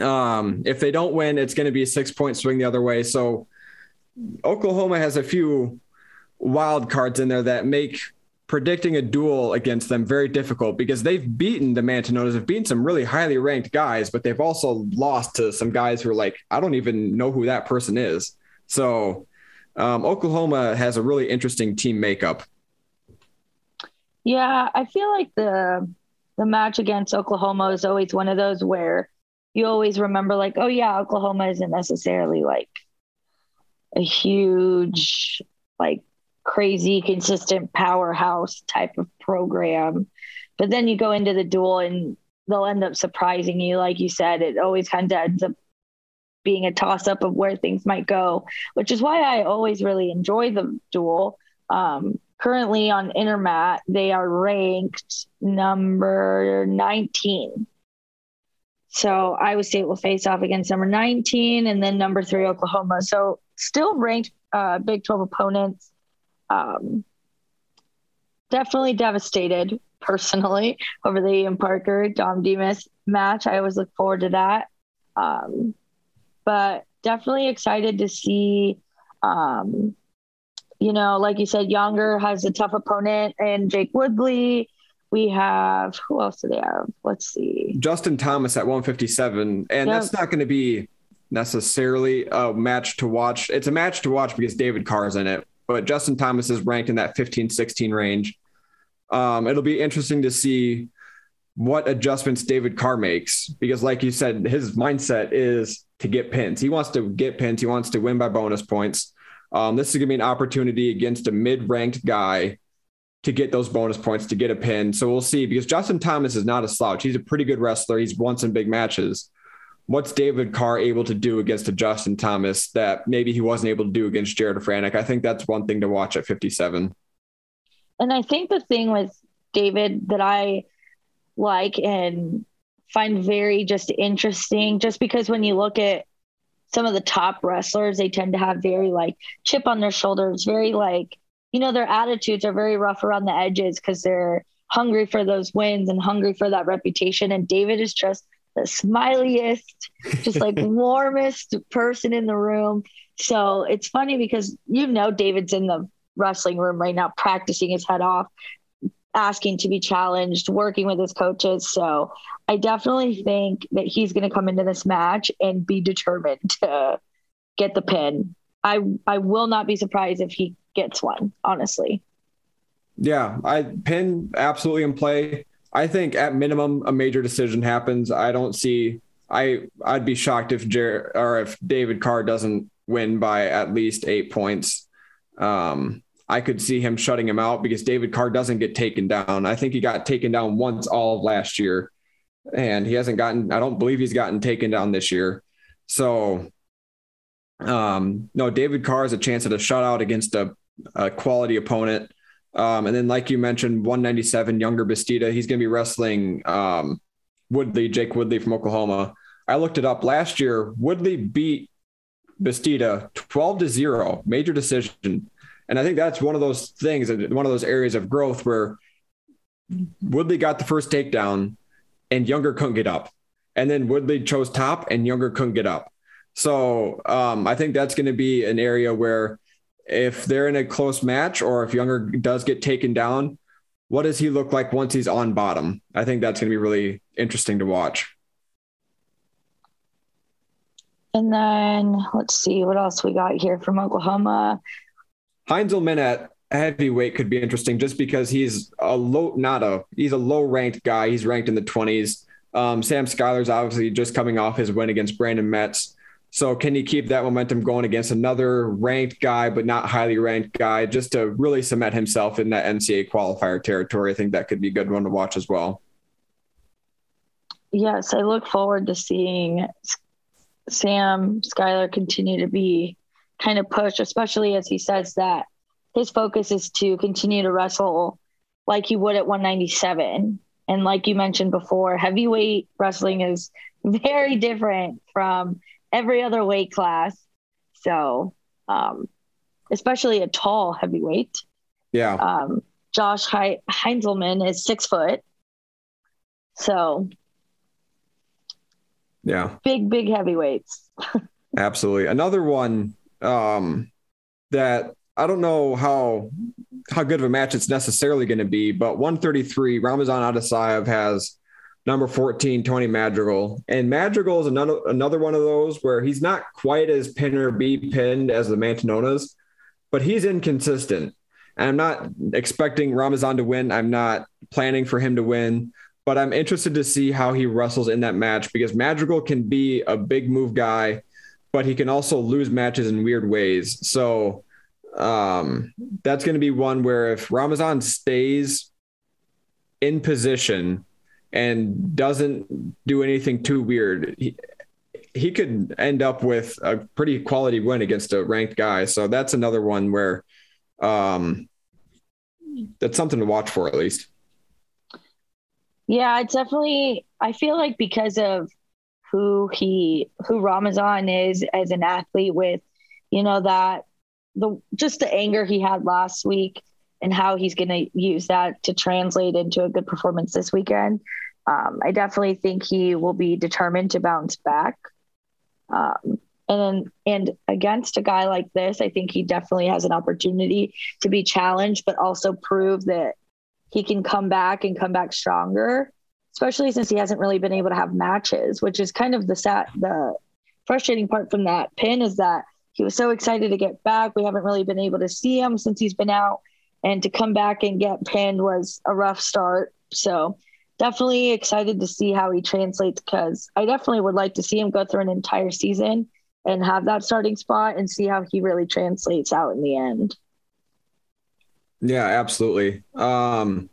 um, if they don't win, it's going to be a six point swing the other way. So Oklahoma has a few wild cards in there that make predicting a duel against them very difficult, because they've beaten the Mantinotas, have beaten some really highly ranked guys, but they've also lost to some guys who are like, I don't even know who that person is. So um, Oklahoma has a really interesting team makeup. Yeah, I feel like the the match against Oklahoma is always one of those where you always remember like, oh yeah, Oklahoma isn't necessarily like a huge, like, crazy, consistent powerhouse type of program. But then you go into the duel and they'll end up surprising you. Like you said, it always kind of ends up being a toss up of where things might go, which is why I always really enjoy the duel. Um, currently on Intermat, they are ranked number nineteen. So Iowa State will face off against number nineteen and then number three, Oklahoma. So still ranked uh, Big twelve opponents. Um, definitely devastated personally over the Ian Parker, Dom Demas match. I always look forward to that. Um, but definitely excited to see, um, you know, like you said, Younger has a tough opponent and Jake Woodley. We have, who else do they have? Let's see. Justin Thomas at one fifty-seven. And yep. That's not going to be necessarily a match to watch. It's a match to watch because David Carr is in it, but Justin Thomas is ranked in that fifteen, sixteen range. Um, it'll be interesting to see what adjustments David Carr makes, because like you said, his mindset is to get pins. He wants to get pins. He wants to win by bonus points. Um, this is going to be an opportunity against a mid-ranked guy to get those bonus points, to get a pin. So we'll see, because Justin Thomas is not a slouch. He's a pretty good wrestler. He's won some big matches. What's David Carr able to do against a Justin Thomas that maybe he wasn't able to do against Jared Franek? I think that's one thing to watch at fifty-seven. And I think the thing with David that I like and find very just interesting, just because when you look at some of the top wrestlers, they tend to have very like chip on their shoulders, very like, you know, their attitudes are very rough around the edges because they're hungry for those wins and hungry for that reputation. And David is just the smiliest, just like warmest person in the room. So it's funny because, you know, David's in the wrestling room right now, practicing his head off, asking to be challenged, working with his coaches. So I definitely think that he's going to come into this match and be determined to get the pin. I, I will not be surprised if he gets one, honestly. Yeah. I pin absolutely in play. I think at minimum a major decision happens. I don't see, I I'd be shocked if Jer or if David Carr doesn't win by at least eight points. Um, I could see him shutting him out because David Carr doesn't get taken down. I think he got taken down once all of last year, and he hasn't gotten, I don't believe he's gotten taken down this year. So um, no, David Carr has a chance at a shutout against a, a quality opponent. Um, and then, like you mentioned, one ninety-seven, Yonger Bastida, he's going to be wrestling um, Woodley, Jake Woodley from Oklahoma. I looked it up last year. Woodley beat Bastida twelve to zero, major decision. And I think that's one of those things, one of those areas of growth where Woodley got the first takedown and Younger couldn't get up. And then Woodley chose top and Younger couldn't get up. So um, I think that's going to be an area where, if they're in a close match or if Younger does get taken down, what does he look like once he's on bottom? I think that's going to be really interesting to watch. And then let's see what else we got here from Oklahoma. Heinzelman at heavyweight could be interesting just because he's a low, not a, he's a low ranked guy. He's ranked in the twenties. Um, Sam Schuyler's obviously just coming off his win against Brandon Metz. So can he keep that momentum going against another ranked guy, but not highly ranked guy, just to really cement himself in that N C double A qualifier territory? I think that could be a good one to watch as well. Yes, I look forward to seeing Sam Schuyler continue to be kind of push, especially as he says that his focus is to continue to wrestle like he would at one ninety-seven. And like you mentioned before, heavyweight wrestling is very different from every other weight class. So, um, especially a tall heavyweight. Yeah. Um, Josh he- Heinzelman is six foot. So yeah, big, big heavyweights. Absolutely. Another one um, that I don't know how, how good of a match it's necessarily going to be, but one thirty-three Ramazan Adesayev has number fourteen, Tony Madrigal. And Madrigal is another, another one of those where he's not quite as pin or be pinned as the Mantanonas, but he's inconsistent. And I'm not expecting Ramazan to win. I'm not planning for him to win, but I'm interested to see how he wrestles in that match, because Madrigal can be a big move guy, but he can also lose matches in weird ways. So um, that's going to be one where if Ramazan stays in position and doesn't do anything too weird, he, he could end up with a pretty quality win against a ranked guy. So that's another one where um, that's something to watch for, at least. Yeah, it's definitely, I feel like because of who he, who Ramazan is as an athlete with, you know, that the, just the anger he had last week and how he's going to use that to translate into a good performance this weekend. Um, I definitely think he will be determined to bounce back. Um, and, and against a guy like this, I think he definitely has an opportunity to be challenged, but also prove that he can come back and come back stronger, especially since he hasn't really been able to have matches, which is kind of the sad, the frustrating part from that pin is that he was so excited to get back. We haven't really been able to see him since he's been out, and to come back and get pinned was a rough start. So definitely excited to see how he translates, because I definitely would like to see him go through an entire season and have that starting spot and see how he really translates out in the end. Yeah, absolutely. Um,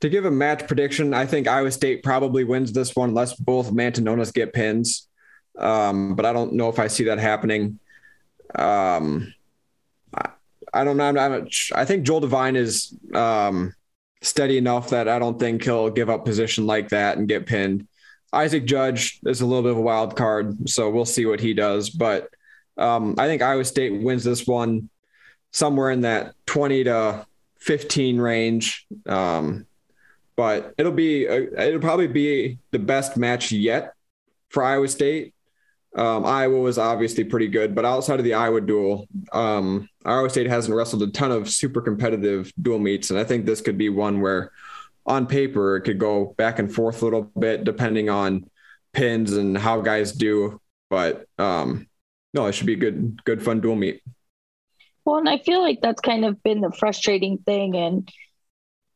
To give a match prediction, I think Iowa State probably wins this one unless both Mantanonas get pins. Um, but I don't know if I see that happening. Um, I, I don't know. I'm, I'm, I think Joel Devine is um, steady enough that I don't think he'll give up position like that and get pinned. Isaac Judge is a little bit of a wild card, so we'll see what he does. But um, I think Iowa State wins this one somewhere in that twenty to fifteen range. Um But it'll be, a, it'll probably be the best match yet for Iowa State. Um, Iowa was obviously pretty good, but outside of the Iowa duel, um, Iowa State hasn't wrestled a ton of super competitive dual meets. And I think this could be one where on paper, it could go back and forth a little bit depending on pins and how guys do, but um, no, it should be a good, good, fun dual meet. Well, and I feel like that's kind of been the frustrating thing. And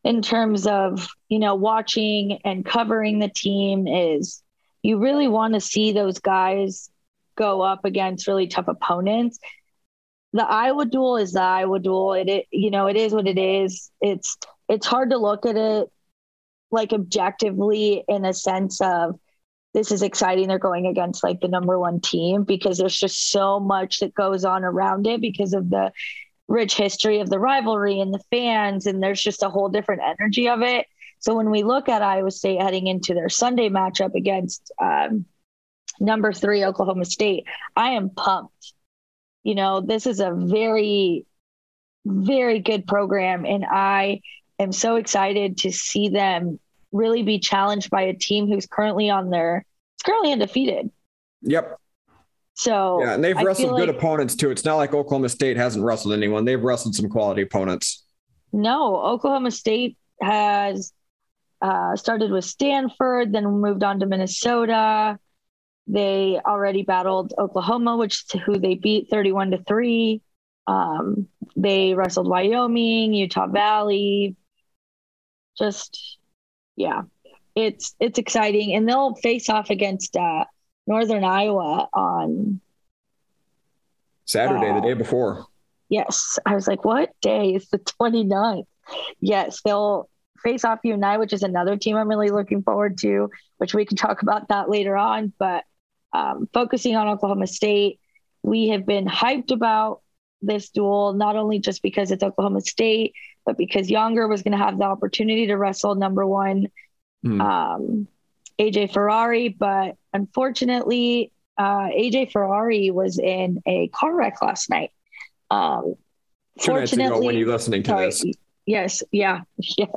in terms of, you know, watching and covering the team is you really want to see those guys go up against really tough opponents. The Iowa duel is the Iowa duel. It, it you know, it is what it is. It's, it's hard to look at it like objectively in a sense of this is exciting. They're going against like the number one team, because there's just so much that goes on around it because of the rich history of the rivalry and the fans, and there's just a whole different energy of it. So when we look at Iowa State heading into their Sunday matchup against um, number three, Oklahoma State, I am pumped. You know, this is a very, very good program, and I am so excited to see them really be challenged by a team who's currently on their, it's currently undefeated. Yep. So yeah, and they've wrestled good like, opponents too. It's not like Oklahoma State hasn't wrestled anyone. They've wrestled some quality opponents. No, Oklahoma State has uh, started with Stanford, then moved on to Minnesota. They already battled Oklahoma, which who they beat thirty-one to three. Um, they wrestled Wyoming, Utah Valley. Just yeah, it's it's exciting, and they'll face off against Uh, Northern Iowa on Saturday, uh, the day before. Yes. I was like, what day is the twenty-ninth? Yes. They'll face off U N I, which is another team I'm really looking forward to, which we can talk about that later on, but um, focusing on Oklahoma State, we have been hyped about this duel, not only just because it's Oklahoma State, but because Yonger was going to have the opportunity to wrestle number one, mm. um, A J Ferrari. But unfortunately, uh, A J Ferrari was in a car wreck last night. Um, Two fortunately, nights ago when you're listening to sorry, this. Yes. Yeah. Yes.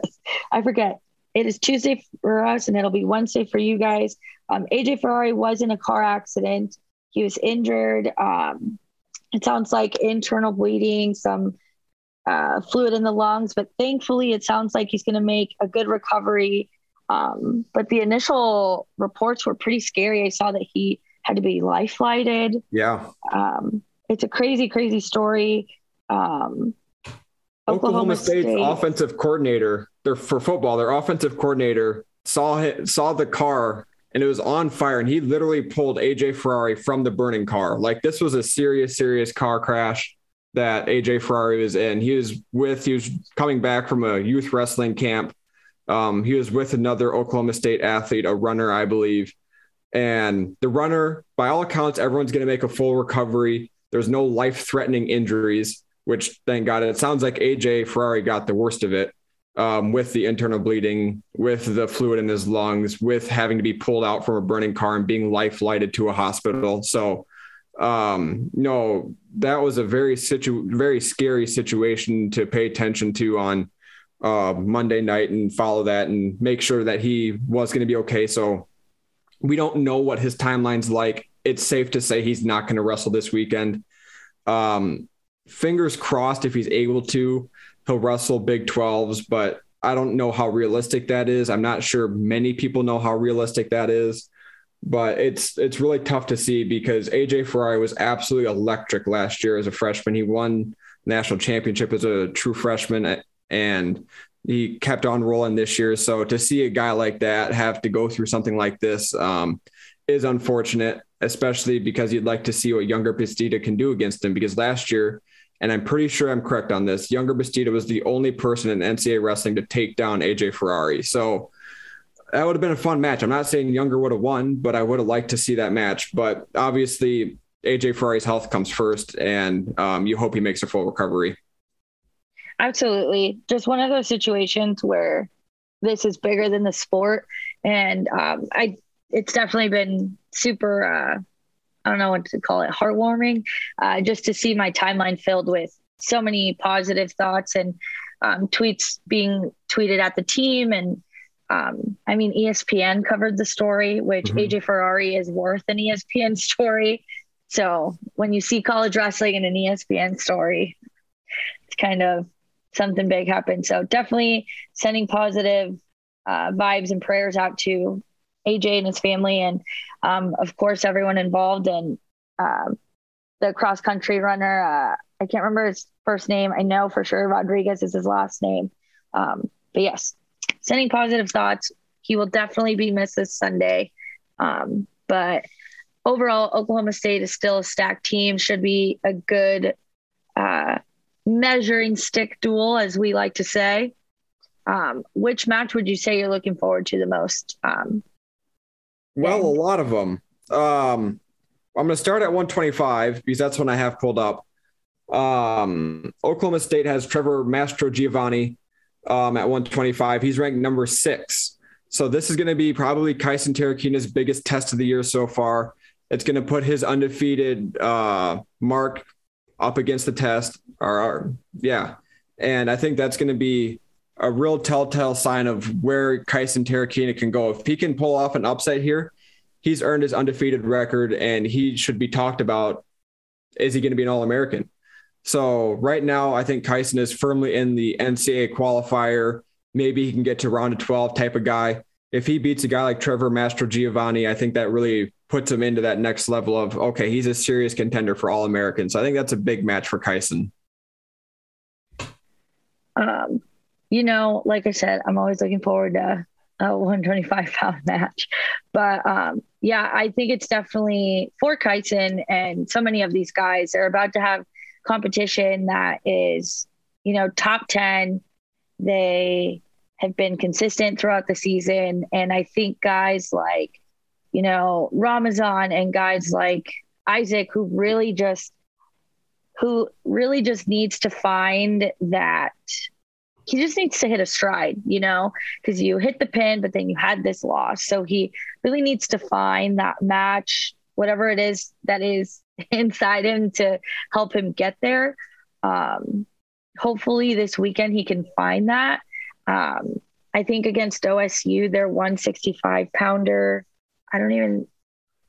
I forget. It is Tuesday for us and it'll be Wednesday for you guys. Um, A J Ferrari was in a car accident. He was injured. Um, it sounds like internal bleeding, some uh, fluid in the lungs, but thankfully it sounds like he's going to make a good recovery. Um, but the initial reports were pretty scary. I saw that he had to be life flighted. Yeah. Um, it's a crazy, crazy story. Um, Oklahoma, Oklahoma State's State. offensive coordinator, their for football, their offensive coordinator saw him, saw the car and it was on fire, and he literally pulled A J Ferrari from the burning car. Like, this was a serious, serious car crash that A J Ferrari was in. He was with, he was coming back from a youth wrestling camp. Um, he was with another Oklahoma State athlete, a runner, I believe. And the runner, by all accounts, everyone's going to make a full recovery. There's no life-threatening injuries, which, thank God. It sounds like A J Ferrari got the worst of it, um, with the internal bleeding, with the fluid in his lungs, with having to be pulled out from a burning car and being life-lighted to a hospital. So, um, no, that was a very situ- very scary situation to pay attention to on uh, Monday night and follow that and make sure that he was going to be okay. So we don't know what his timeline's like. It's safe to say he's not going to wrestle this weekend. Um, fingers crossed, if he's able to, he'll wrestle Big twelves, but I don't know how realistic that is. I'm not sure many people know how realistic that is, but it's, it's really tough to see because A J Ferrari was absolutely electric last year as a freshman. He won national championship as a true freshman and he kept on rolling this year. So to see a guy like that have to go through something like this, um, is unfortunate, especially because you'd like to see what Yonger Bastida can do against him, because last year, and I'm pretty sure I'm correct on this, Yonger Bastida was the only person in N C A A wrestling to take down A J Ferrari. So that would have been a fun match. I'm not saying Yonger would have won, but I would have liked to see that match. But obviously A J Ferrari's health comes first, and um, you hope he makes a full recovery. Absolutely. Just one of those situations where this is bigger than the sport. And um, I, it's definitely been super, uh, I don't know what to call it, heartwarming, uh, just to see my timeline filled with so many positive thoughts and um, tweets being tweeted at the team. And um, I mean, E S P N covered the story, which mm-hmm. A J Ferrari is worth an E S P N story. So when you see college wrestling in an E S P N story, it's kind of something big happened. So definitely sending positive uh, vibes and prayers out to A J and his family, and um, of course everyone involved. And um, the cross country runner, uh, I can't remember his first name. I know for sure Rodriguez is his last name. Um, but yes, sending positive thoughts. He will definitely be missed this Sunday. Um, but overall, Oklahoma State is still a stacked team. Should be a good uh, measuring stick duel, as we like to say. Um, which match would you say you're looking forward to the most? Um, Well, a lot of them. Um, I'm going to start at one twenty-five because that's when I have pulled up. Um, Oklahoma State has Trevor Mastrogiovanni um, at one twenty-five. He's ranked number six. So this is going to be probably Kyson Tarakina's biggest test of the year so far. It's going to put his undefeated uh, mark up against the test. Or, or yeah. And I think that's going to be a real telltale sign of where Kyson Tarakina can go. If he can pull off an upset here, he's earned his undefeated record and he should be talked about. Is he going to be an All-American? So right now, I think Kyson is firmly in the N C A A qualifier. Maybe he can get to round of twelve type of guy. If he beats a guy like Trevor Mastrogiovanni, I think that really puts him into that next level of, okay, he's a serious contender for All-American. So I think that's a big match for Kyson. Um, You know, like I said, I'm always looking forward to a one twenty-five pound match. But, um, yeah, I think it's definitely for Kyson and so many of these guys. They're about to have competition that is, you know, top ten. They have been consistent throughout the season. And I think guys like, you know, Ramazan and guys like Isaac, who really just, who really just needs to find that. He just needs to hit a stride, you know, because you hit the pin, but then you had this loss. So he really needs to find that match, whatever it is that is inside him to help him get there. Um, hopefully this weekend he can find that. Um, I think against O S U, their one sixty-five pounder, I don't even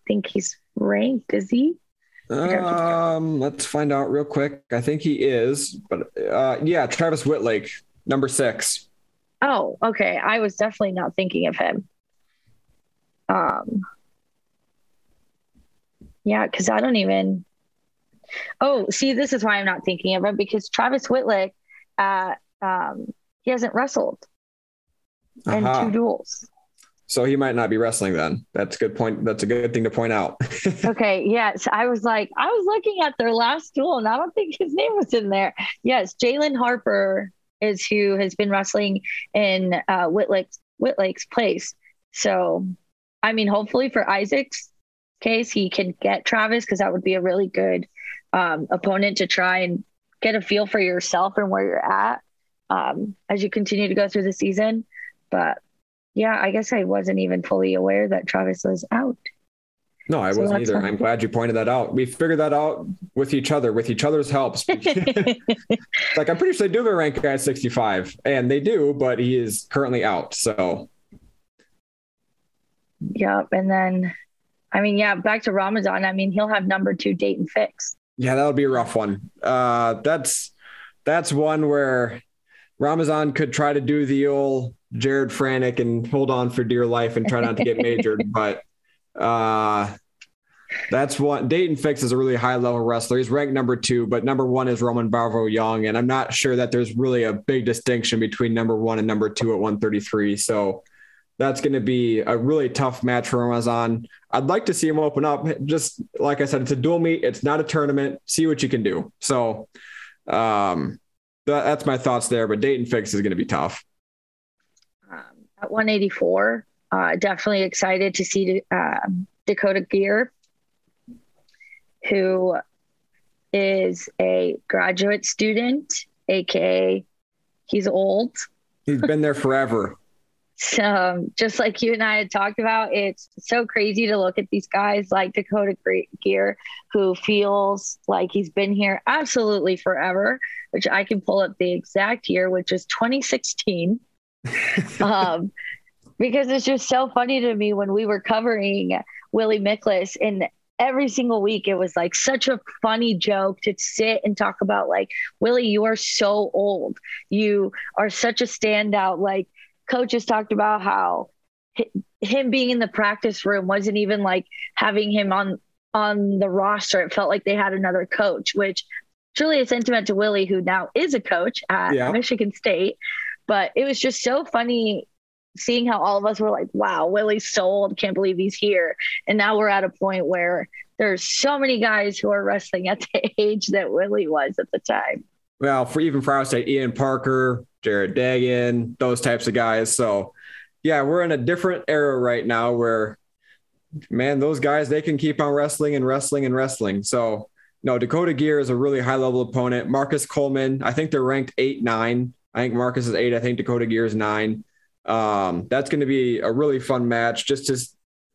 think he's ranked, is he? Um, let's find out real quick. I think he is, but uh, yeah, Travis Wittlake, number six. Oh, okay. I was definitely not thinking of him. Um, yeah, because I don't even. Oh, see, this is why I'm not thinking of him, because Travis Wittlake, uh, um, he hasn't wrestled in uh-huh. two duels. So he might not be wrestling then. That's a good point. That's a good thing to point out. Okay. Yes. I was like, I was looking at their last duel and I don't think his name was in there. Yes. Jalen Harper is who has been wrestling in uh, Whitlake's, Whitlake's place. So, I mean, hopefully for Isaac's case, he can get Travis, because that would be a really good um, opponent to try and get a feel for yourself and where you're at um, as you continue to go through the season. But yeah, I guess I wasn't even fully aware that Travis was out. No, I so wasn't either. I'm glad you pointed that out. We figured that out with each other, with each other's helps. Like, I'm pretty sure they do have a rank guy at sixty-five, and they do, but he is currently out. So. Yep. And then, I mean, yeah, back to Ramazan. I mean, he'll have number two date and fix. Yeah, that'll be a rough one. Uh, that's, that's one where Ramazan could try to do the old Jared Franek and hold on for dear life and try not to get majored. But uh, that's what Dayton Fix is, a really high level wrestler. He's ranked number two, but number one is Roman Barvo Young. And I'm not sure that there's really a big distinction between number one and number two at one thirty-three. So that's going to be a really tough match for Ramazan. I'd like to see him open up. Just like I said, it's a dual meet. It's not a tournament. See what you can do. So um, that, that's my thoughts there, but Dayton Fix is going to be tough. At one eighty-four, uh, definitely excited to see uh, Dakota Geer, who is a graduate student, aka he's old. He's been there forever. So just like you and I had talked about, it's so crazy to look at these guys like Dakota Geer, who feels like he's been here absolutely forever, which I can pull up the exact year, which is twenty sixteen. um, because it's just so funny to me when we were covering Willie Miklas, and every single week it was like such a funny joke to sit and talk about, like, Willie, you are so old. You are such a standout. Like, coaches talked about how h- him being in the practice room wasn't even like having him on, on the roster. It felt like they had another coach, which truly a sentiment to Willie, who now is a coach at yeah. Michigan State. But it was just so funny seeing how all of us were like, wow, Willie's so old. Can't believe he's here. And now we're at a point where there's so many guys who are wrestling at the age that Willie was at the time. Well, for even for Iowa State, Ian Parker, Jarrett Degen, those types of guys. So, yeah, we're in a different era right now where, man, those guys, they can keep on wrestling and wrestling and wrestling. So, no, Dakota Geer is a really high-level opponent. Marcus Coleman, I think they're ranked eight nine. I think Marcus is eight. I think Dakota Geer is nine. Um, that's going to be a really fun match just to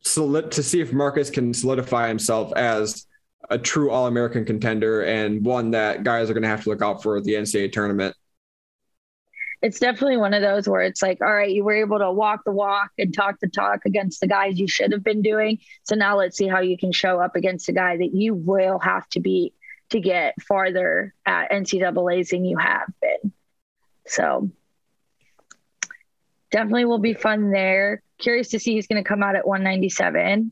solid, to see if Marcus can solidify himself as a true All-American contender and one that guys are going to have to look out for at the N C double A tournament. It's definitely one of those where it's like, all right, you were able to walk the walk and talk the talk against the guys you should have been doing. So now let's see how you can show up against a guy that you will have to beat to get farther at N C double A's than you have been. So definitely will be fun there. Curious to see who's going to come out at one ninety-seven.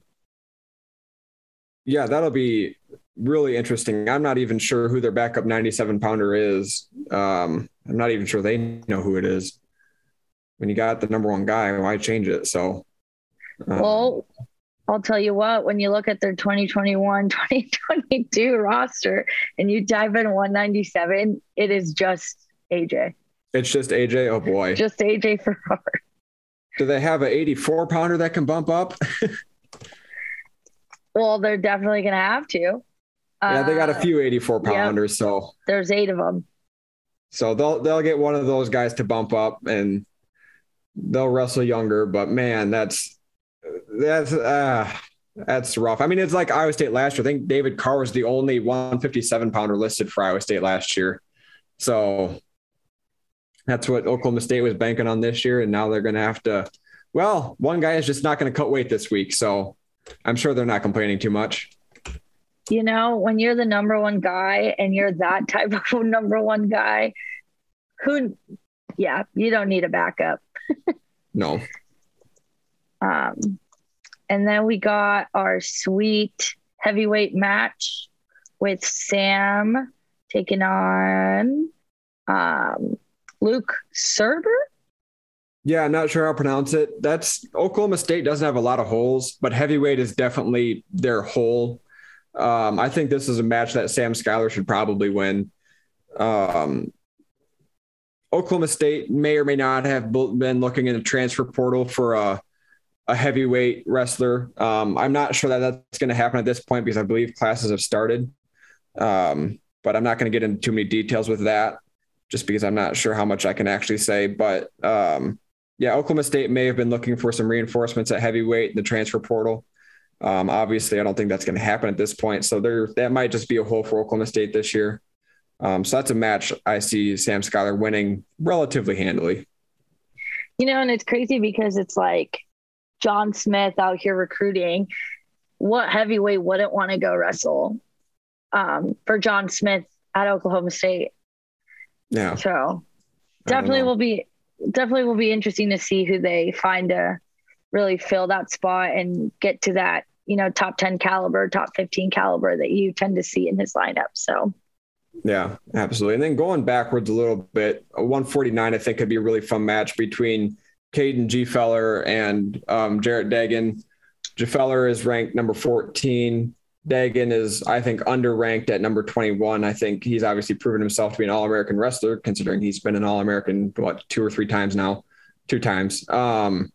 Yeah, that'll be really interesting. I'm not even sure who their backup ninety-seven pounder is. Um, I'm not even sure they know who it is. When you got the number one guy, why change it? So, um, well, I'll tell you what, when you look at their twenty twenty-one, twenty twenty-two roster and you dive in one ninety-seven, it is just A J. It's just A J. Oh boy. Just A J Ferrari. Do they have an eighty-four pounder that can bump up? Well, they're definitely going to have to. Yeah, they got a few eighty-four pounders, yeah. So there's eight of them. So they'll they'll get one of those guys to bump up, and they'll wrestle Younger. But man, that's that's uh, that's rough. I mean, it's like Iowa State last year. I think David Carr was the only one fifty-seven pounder listed for Iowa State last year. So that's what Oklahoma State was banking on this year, and now they're going to have to. Well, one guy is just not going to cut weight this week, so I'm sure they're not complaining too much. You know, when you're the number one guy and you're that type of number one guy, who, yeah, you don't need a backup. No. Um, and then we got our sweet heavyweight match with Sam taking on um, Luke Serber. Yeah, I'm not sure how to pronounce it. That's Oklahoma State doesn't have a lot of holes, but heavyweight is definitely their hole. Um, I think this is a match that Sam Schuyler should probably win. Um, Oklahoma State may or may not have been looking in the transfer portal for a, a heavyweight wrestler. Um, I'm not sure that that's going to happen at this point because I believe classes have started. Um, but I'm not going to get into too many details with that just because I'm not sure how much I can actually say. But um, yeah, Oklahoma State may have been looking for some reinforcements at heavyweight in the transfer portal. Um, obviously I don't think that's going to happen at this point. So there, that might just be a hole for Oklahoma State this year. Um, so that's a match I see Sam Schuyler winning relatively handily. You know, and it's crazy because it's like John Smith out here recruiting. What heavyweight wouldn't want to go wrestle um, for John Smith at Oklahoma State? Yeah. So definitely will be, definitely will be interesting to see who they find to really fill that spot and get to that, you know, top ten caliber, top fifteen caliber that you tend to see in his lineup. So. Yeah, absolutely. And then going backwards a little bit, one forty-nine, I think could be a really fun match between Caden Gefeller and um, Jarrett Degen. Gefeller is ranked number fourteen. Degen is, I think, underranked at number twenty-one. I think he's obviously proven himself to be an All-American wrestler, considering he's been an All-American, what, two or three times now, two times. Um,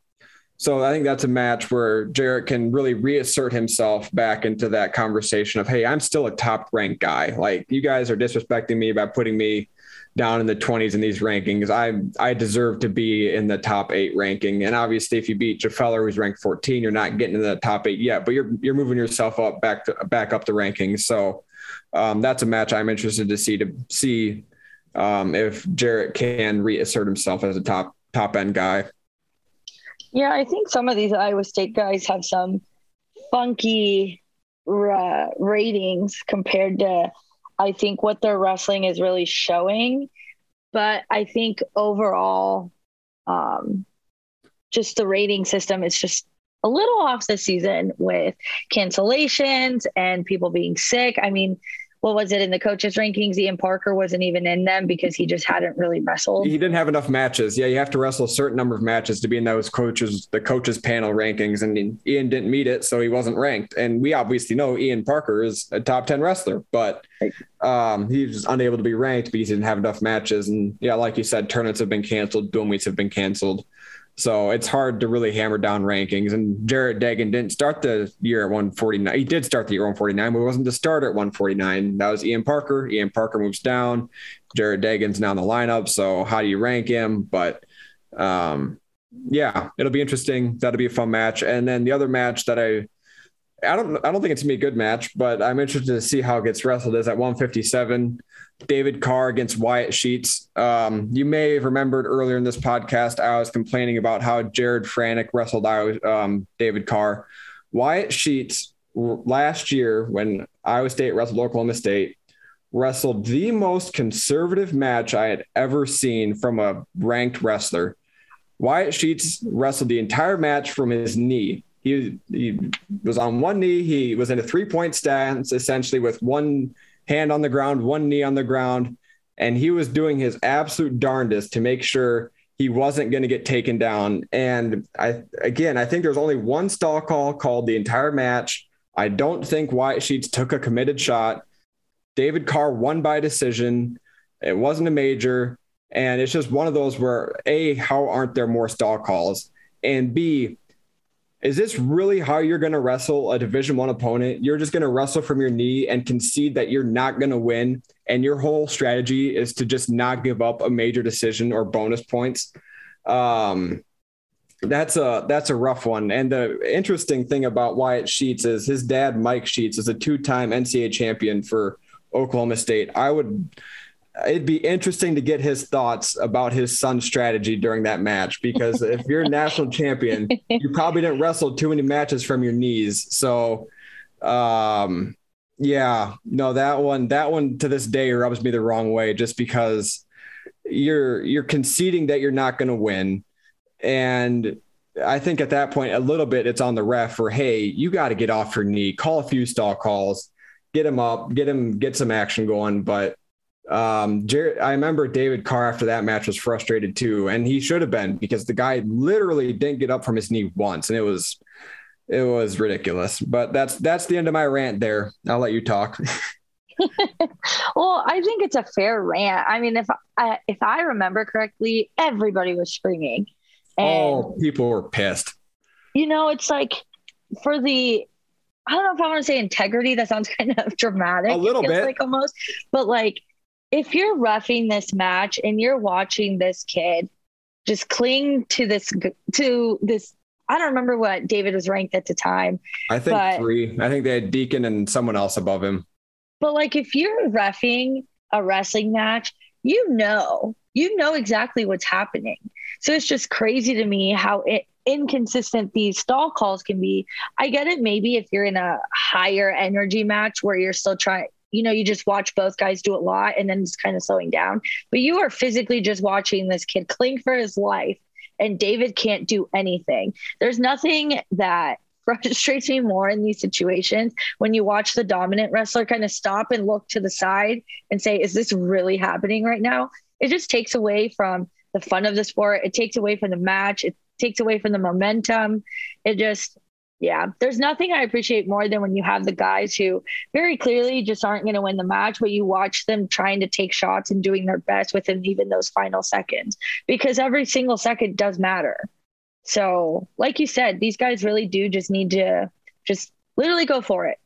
So I think that's a match where Jarrett can really reassert himself back into that conversation of, hey, I'm still a top ranked guy. Like you guys are disrespecting me by putting me down in the twenties in these rankings. I I deserve to be in the top eight ranking. And obviously if you beat Gefeller, who's ranked fourteen, you're not getting into the top eight yet, but you're, you're moving yourself up back to back up the rankings. So um, that's a match I'm interested to see, to see um, if Jarrett can reassert himself as a top, top end guy. Yeah, I think some of these Iowa State guys have some funky uh, ratings compared to, I think, what their wrestling is really showing. But I think overall, um, just the rating system is just a little off this season with cancellations and people being sick. I mean, what was it in the coaches' rankings? Ian Parker wasn't even in them because he just hadn't really wrestled. He didn't have enough matches. Yeah, you have to wrestle a certain number of matches to be in those coaches, the coaches' panel rankings. And Ian didn't meet it, so he wasn't ranked. And we obviously know Ian Parker is a top ten wrestler, but um, he was unable to be ranked because he didn't have enough matches. And yeah, like you said, tournaments have been canceled, boom weeks have been canceled. So it's hard to really hammer down rankings. And Jarrett Degen didn't start the year at one forty-nine. He did start the year at one forty-nine, but it wasn't the starter at one forty-nine. That was Ian Parker. Ian Parker moves down. Jarrett Dagan's now in the lineup. So how do you rank him? But um, yeah, it'll be interesting. That'll be a fun match. And then the other match that I, I don't, I don't think it's going to be a good match, but I'm interested to see how it gets wrestled is at one fifty-seven. David Carr against Wyatt Sheets. Um, you may have remembered earlier in this podcast, I was complaining about how Jared Franek wrestled Iowa, um, David Carr. Wyatt Sheets last year when Iowa State wrestled Oklahoma State wrestled the most conservative match I had ever seen from a ranked wrestler. Wyatt Sheets wrestled the entire match from his knee. He, he was on one knee. He was in a three-point stance, essentially with one hand on the ground, one knee on the ground. And he was doing his absolute darndest to make sure he wasn't going to get taken down. And I, again, I think there's only one stall call called the entire match. I don't think Wyatt Sheets took a committed shot. David Carr won by decision. It wasn't a major. And it's just one of those where A, how aren't there more stall calls? And B, Is this really how you're going to wrestle a Division I opponent? You're just going to wrestle from your knee and concede that you're not going to win, and your whole strategy is to just not give up a major decision or bonus points. Um, that's a that's a rough one. And the interesting thing about Wyatt Sheets is his dad, Mike Sheets, is a two-time N C double A champion for Oklahoma State. I would it'd be interesting to get his thoughts about his son's strategy during that match, because if you're a national champion, you probably didn't wrestle too many matches from your knees. So, um, yeah, no, that one, that one to this day rubs me the wrong way, just because you're, you're conceding that you're not going to win. And I think at that point, a little bit, it's on the ref for, hey, you got to get off your knee, call a few stall calls, get him up, get him, get some action going. But, Um, Jared, I remember David Carr after that match was frustrated too, and he should have been, because the guy literally didn't get up from his knee once, and it was it was ridiculous. But that's that's the end of my rant there. I'll let you talk. Well, I think it's a fair rant. I mean, if I, if I remember correctly, everybody was screaming. And, oh, people were pissed. You know, it's like for the I don't know if I want to say integrity. That sounds kind of dramatic. A little it feels bit, like almost, but like. If you're roughing this match and you're watching this kid just cling to this, to this, I don't remember what David was ranked at the time. I think but, three. I think they had Deacon and someone else above him. But like, if you're roughing a wrestling match, you know, you know exactly what's happening. So it's just crazy to me how it, inconsistent these stall calls can be. I get it. Maybe if you're in a higher energy match where you're still trying, you know, you just watch both guys do a lot and then it's kind of slowing down, but you are physically just watching this kid cling for his life, and David can't do anything. There's nothing that frustrates me more in these situations when you watch the dominant wrestler kind of stop and look to the side and say, is this really happening right now? It just takes away from the fun of the sport. It takes away from the match. It takes away from the momentum. It just, yeah, there's nothing I appreciate more than when you have the guys who very clearly just aren't going to win the match, but you watch them trying to take shots and doing their best within even those final seconds, because every single second does matter. So like you said, these guys really do just need to just literally go for it.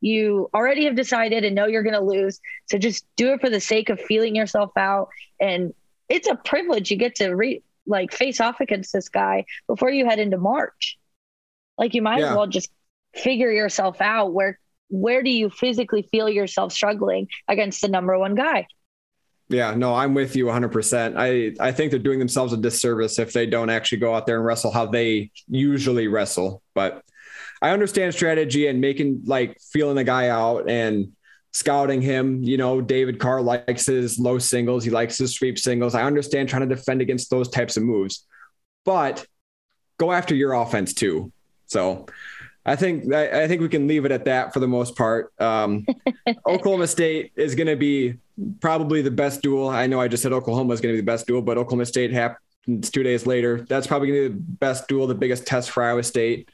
You already have decided and know you're going to lose. So just do it for the sake of feeling yourself out. And it's a privilege. You get to re- like face off against this guy before you head into March. Like you might yeah. as well just figure yourself out. Where, where do you physically feel yourself struggling against the number one guy? Yeah, no, I'm with you one hundred percent. I, I think they're doing themselves a disservice if they don't actually go out there and wrestle how they usually wrestle. But I understand strategy and making, like, feeling a guy out and scouting him. You know, David Carr likes his low singles. He likes his sweep singles. I understand trying to defend against those types of moves, but go after your offense too. So I think I think we can leave it at that for the most part. Um, Oklahoma State is going to be probably the best duel. I know I just said Oklahoma is going to be the best duel, but Oklahoma State happens two days later. That's probably going to be the best duel, the biggest test for Iowa State.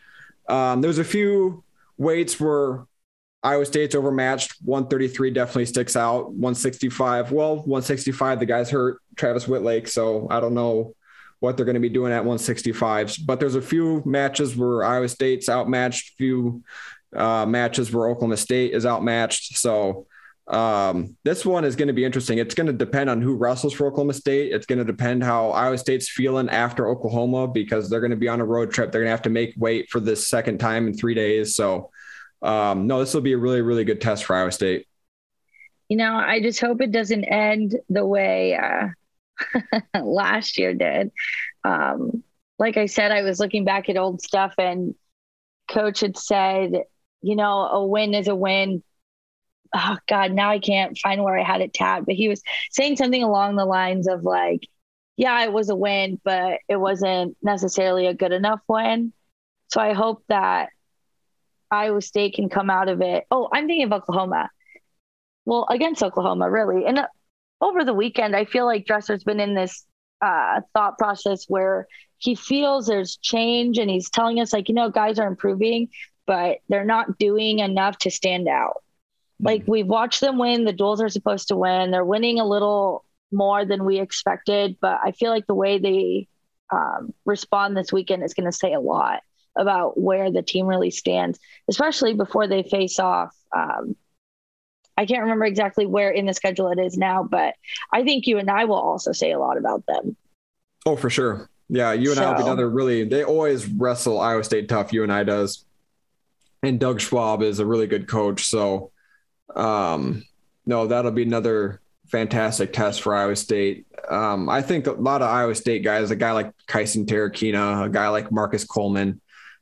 Um, there was a few weights where Iowa State's overmatched. one thirty-three definitely sticks out. one sixty-five, well, one sixty-five, the guys hurt Travis Wittlake, so I don't know what they're going to be doing at one sixty-fives. But there's a few matches where Iowa State's outmatched, few uh, matches where Oklahoma State is outmatched. So um, this one is going to be interesting. It's going to depend on who wrestles for Oklahoma State. It's going to depend how Iowa State's feeling after Oklahoma, because they're going to be on a road trip. They're going to have to make weight for this second time in three days. So um, no, this will be a really, really good test for Iowa State. You know, I just hope it doesn't end the way uh... last year did. Um, like I said, I was looking back at old stuff, and coach had said, you know, a win is a win. Oh God, now I can't find where I had it tabbed, but he was saying something along the lines of like, yeah, it was a win, but it wasn't necessarily a good enough win. So I hope that Iowa State can come out of it. Oh, I'm thinking of Oklahoma. Well, against Oklahoma, really. And uh, over the weekend, I feel like Dresser's been in this uh, thought process where he feels there's change, and he's telling us, like, you know, guys are improving, but they're not doing enough to stand out. Mm-hmm. Like, we've watched them win. The duels are supposed to win. They're winning a little more than we expected, but I feel like the way they um, respond this weekend is going to say a lot. about where the team really stands, especially before they face off. Um, I can't remember exactly where in the schedule it is now, but I think you and I will also say a lot about them. Oh, for sure. Yeah. You and so. I will be another really, they always wrestle Iowa State tough. You and I does. And Doug Schwab is a really good coach. So um, no, that'll be another fantastic test for Iowa State. Um, I think a lot of Iowa State guys, a guy like Kyson Tarakina, a guy like Marcus Coleman,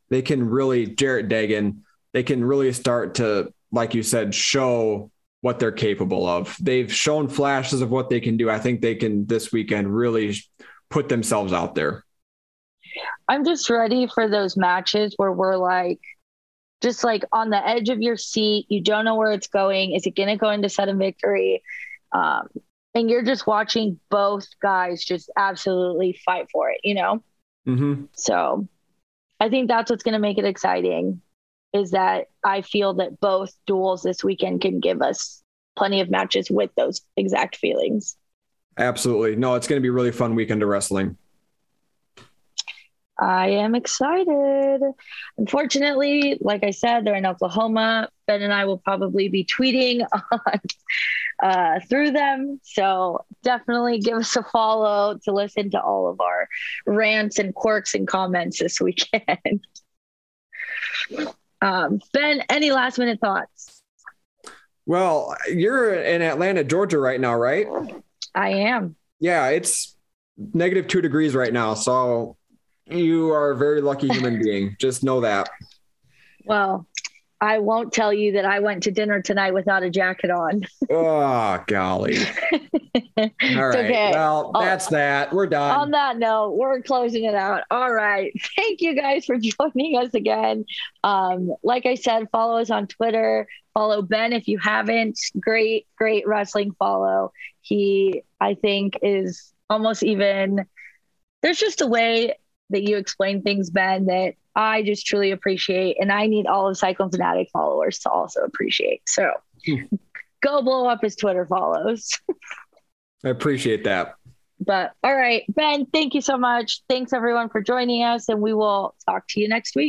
they can really, Jarrett Degen, they can really start to, like you said, show what they're capable of. They've shown flashes of what they can do. I think they can this weekend really put themselves out there. I'm just ready for those matches where we're like, just like on the edge of your seat, you don't know where it's going. Is it going to go into sudden victory? Um, and you're just watching both guys just absolutely fight for it, you know? Mm-hmm. So I think that's what's going to make it exciting, is that I feel that both duels this weekend can give us plenty of matches with those exact feelings. Absolutely. No, it's going to be a really fun weekend of wrestling. I am excited. Unfortunately, like I said, they're in Oklahoma. Ben and I will probably be tweeting on, uh, through them. So definitely give us a follow to listen to all of our rants and quirks and comments this weekend. um, Ben, any last minute thoughts? Well, you're in Atlanta, Georgia right now, right? I am. Yeah, it's negative two degrees right now. So you are a very lucky human being. Just know that. Well, I won't tell you that I went to dinner tonight without a jacket on. Oh, golly. All right. Okay. Well, that's I'll, that. We're done. On that note, we're closing it out. All right. Thank you guys for joining us again. Um, like I said, follow us on Twitter. Follow Ben if you haven't. Great, great wrestling follow. He, I think, is almost even... There's just a way... that you explain things, Ben, that I just truly appreciate. And I need all of Cyclone Fanatic followers to also appreciate. So go blow up his Twitter follows. I appreciate that. But all right, Ben, thank you so much. Thanks everyone for joining us, and we will talk to you next week.